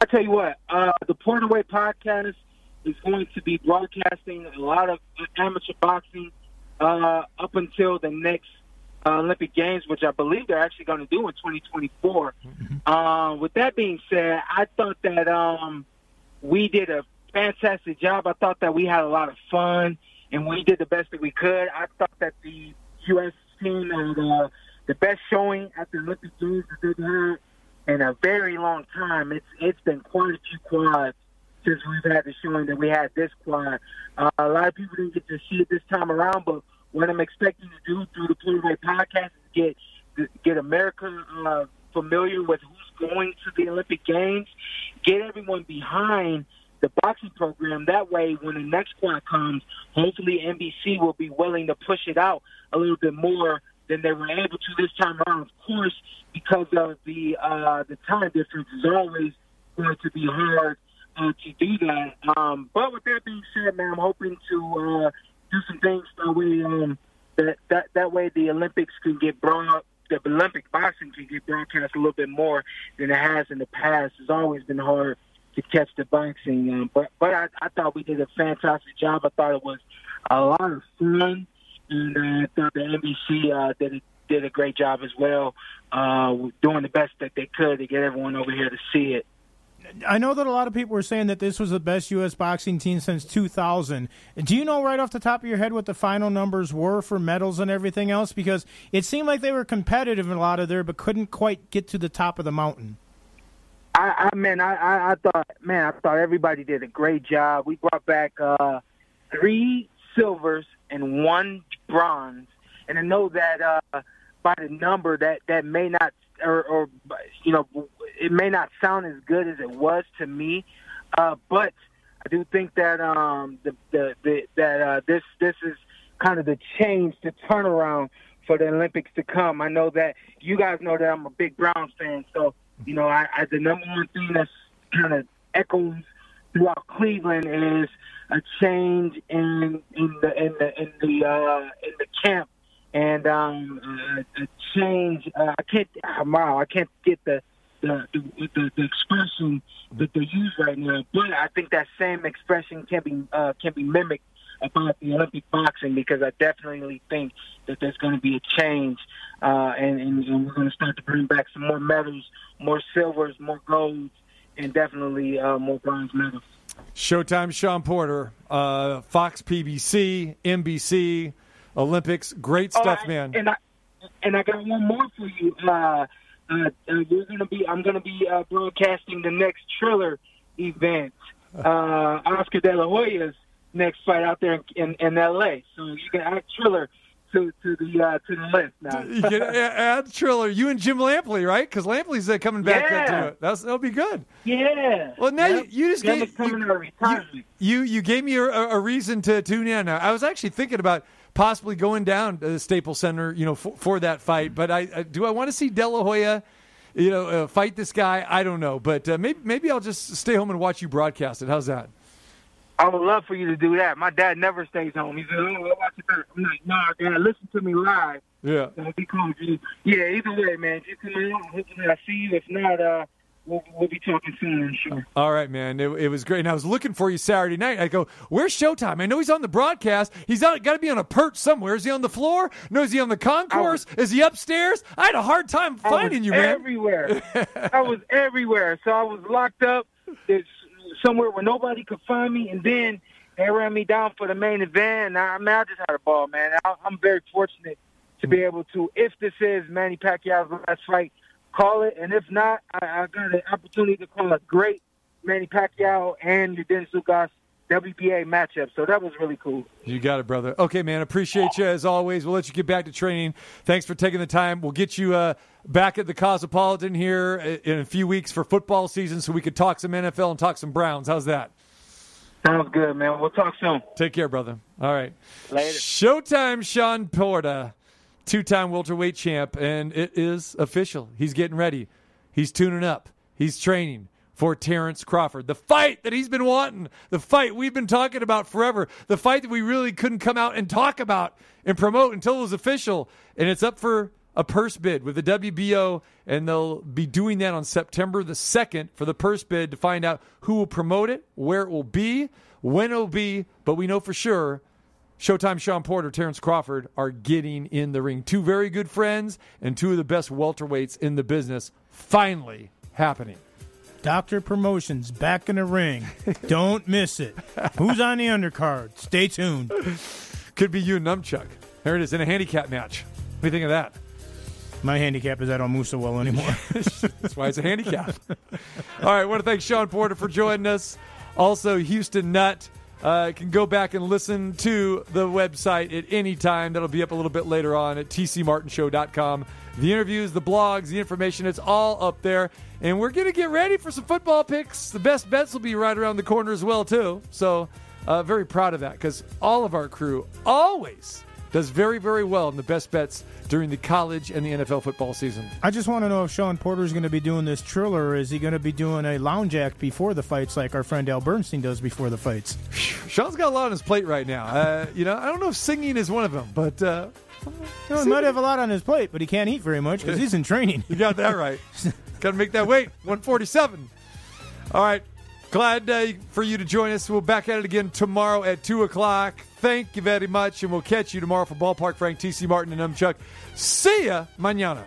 I tell you what, uh, the Porter Way podcast is going to be broadcasting a lot of amateur boxing uh, up until the next uh, Olympic Games, which I believe they're actually going to do in twenty twenty-four. Mm-hmm. Uh, with that being said, I thought that um, we did a fantastic job. I thought that we had a lot of fun. And we did the best that we could. I thought that the U S team had uh, the best showing at the Olympic Games that they've had in a very long time. It's It's been quite a few quads since we've had the showing that we had this quad. Uh, a lot of people didn't get to see it this time around, but what I'm expecting to do through the Playboy podcast is get, get America uh, familiar with who's going to the Olympic Games, get everyone behind the boxing program. That way, when the next quad comes, hopefully N B C will be willing to push it out a little bit more than they were able to this time around. Of course, because of the uh, the time difference, it's always going to be hard uh, to do that. Um, but with that being said, man, I'm hoping to uh, do some things that way um, that, that that way the Olympics can get brought up. The Olympic boxing can get broadcast a little bit more than it has in the past. It's always been hard to catch the boxing, um, but but I, I thought we did a fantastic job. I thought it was a lot of fun, and uh, I thought the N B C uh, did a, did a great job as well, uh, doing the best that they could to get everyone over here to see it. I know that a lot of people were saying that this was the best U S boxing team since two thousand. Do you know right off the top of your head what the final numbers were for medals and everything else? Because it seemed like they were competitive in a lot of there, but couldn't quite get to the top of the mountain. I, I man, I, I, I thought, man, I thought everybody did a great job. We brought back uh, three silvers and one bronze, and I know that uh, by the number that, that may not, or, or you know, it may not sound as good as it was to me, uh, but I do think that um, the, the, the that uh, this this is kind of the change, the turnaround for the Olympics to come. I know that you guys know that I'm a big Browns fan, so. You know, I, I, the number one thing that's kind of echoes throughout Cleveland is a change in in the in the in the, uh, in the camp, and um, a, a change. Uh, I can't, wow, I can't get the the, the, the the expression that they use right now, but I think that same expression can be uh, can be mimicked about the Olympic boxing, because I definitely think that there's going to be a change, uh, and, and, and we're going to start to bring back some more medals, more silvers, more golds, and definitely uh, more bronze medals. Showtime Shawn Porter, uh, Fox P B C, N B C, Olympics, great stuff, oh, I, man. And I, and I got one more for you. Uh, uh, you're going to be, I'm going to be uh, broadcasting the next Triller event, uh, Oscar De La Hoya's next fight out there in, in, in L A. So you can add Triller to to the uh, to the list now. You can add Triller. You and Jim Lampley, right? Because Lampley's uh, coming back yeah. to it. That's, that'll be good. Yeah. Well, now yep. you, you just Jim gave you you, you you gave me a, a reason to tune in. I was actually thinking about possibly going down to the Staples Center, you know, for, for that fight. But I, I do I want to see De La Hoya, you know, uh, fight this guy? I don't know, but uh, maybe maybe I'll just stay home and watch you broadcast it. How's that? I would love for you to do that. My dad never stays home. He said, oh, I'll watch it back. I'm like, nah, dad, listen to me live. Yeah. That'd be cool, G. Yeah, either way, man. Just come along. Hopefully I see you. If not, uh, we'll, we'll be talking soon, I'm sure. All right, man. It, it was great. And I was looking for you Saturday night. I go, where's Showtime? I know he's on the broadcast. He's got to be on a perch somewhere. Is he on the floor? No, is he on the concourse? Was, is he upstairs? I had a hard time finding you, man. I was everywhere. I was everywhere. So I was locked up. It's somewhere where nobody could find me, and then they ran me down for the main event. And I, I mean, I just had a ball, man. I, I'm very fortunate to be able to, if this is Manny Pacquiao's last fight, call it. And if not, I, I got an opportunity to call a great Manny Pacquiao and Yordenis Ugas W B A matchup. So that was really cool. You got it, brother. Okay, man. Appreciate you as always. We'll let you get back to training. Thanks for taking the time. We'll get you uh, back at the Cosmopolitan here in a few weeks for football season so we could talk some N F L and talk some Browns. How's that? Sounds good, man. We'll talk soon. Take care, brother. All right. Later. Showtime Shawn Porter, two-time welterweight champ, and it is official. He's getting ready. He's tuning up. He's training for Terrence Crawford, the fight that he's been wanting, the fight we've been talking about forever, the fight that we really couldn't come out and talk about and promote until it was official. And it's up for a purse bid with the W B O, and they'll be doing that on September the second for the purse bid to find out who will promote it, where it will be, when it will be. But we know for sure Showtime Shawn Porter, Terrence Crawford are getting in the ring. Two very good friends and two of the best welterweights in the business finally happening. Doctor Promotions back in the ring. Don't miss it. Who's on the undercard? Stay tuned. Could be you and Numchuck. There it is in a handicap match. What do you think of that? My handicap is I don't move so well anymore. That's why it's a handicap. All right, I want to thank Shawn Porter for joining us. Also, Houston Nutt. Uh, can go back and listen to the website at any time. That'll be up a little bit later on at T C Martin Show dot com. The interviews, the blogs, the information, it's all up there. And we're going to get ready for some football picks. The best bets will be right around the corner as well, too. So uh, very proud of that because all of our crew always does very, very well in the best bets during the college and the N F L football season. I just want to know if Shawn Porter is going to be doing this triller, or is he going to be doing a lounge act before the fights like our friend Al Bernstein does before the fights? Sean's got a lot on his plate right now. Uh, you know, I don't know if singing is one of them, but uh, no, he might have a lot on his plate, but he can't eat very much because he's in training. You got that right. Got to make that weight, one forty-seven. All right. Glad uh, for you to join us. We'll back at it again tomorrow at two o'clock. Thank you very much, and we'll catch you tomorrow for Ballpark Frank, T C Martin, and I'm Chuck. See ya mañana.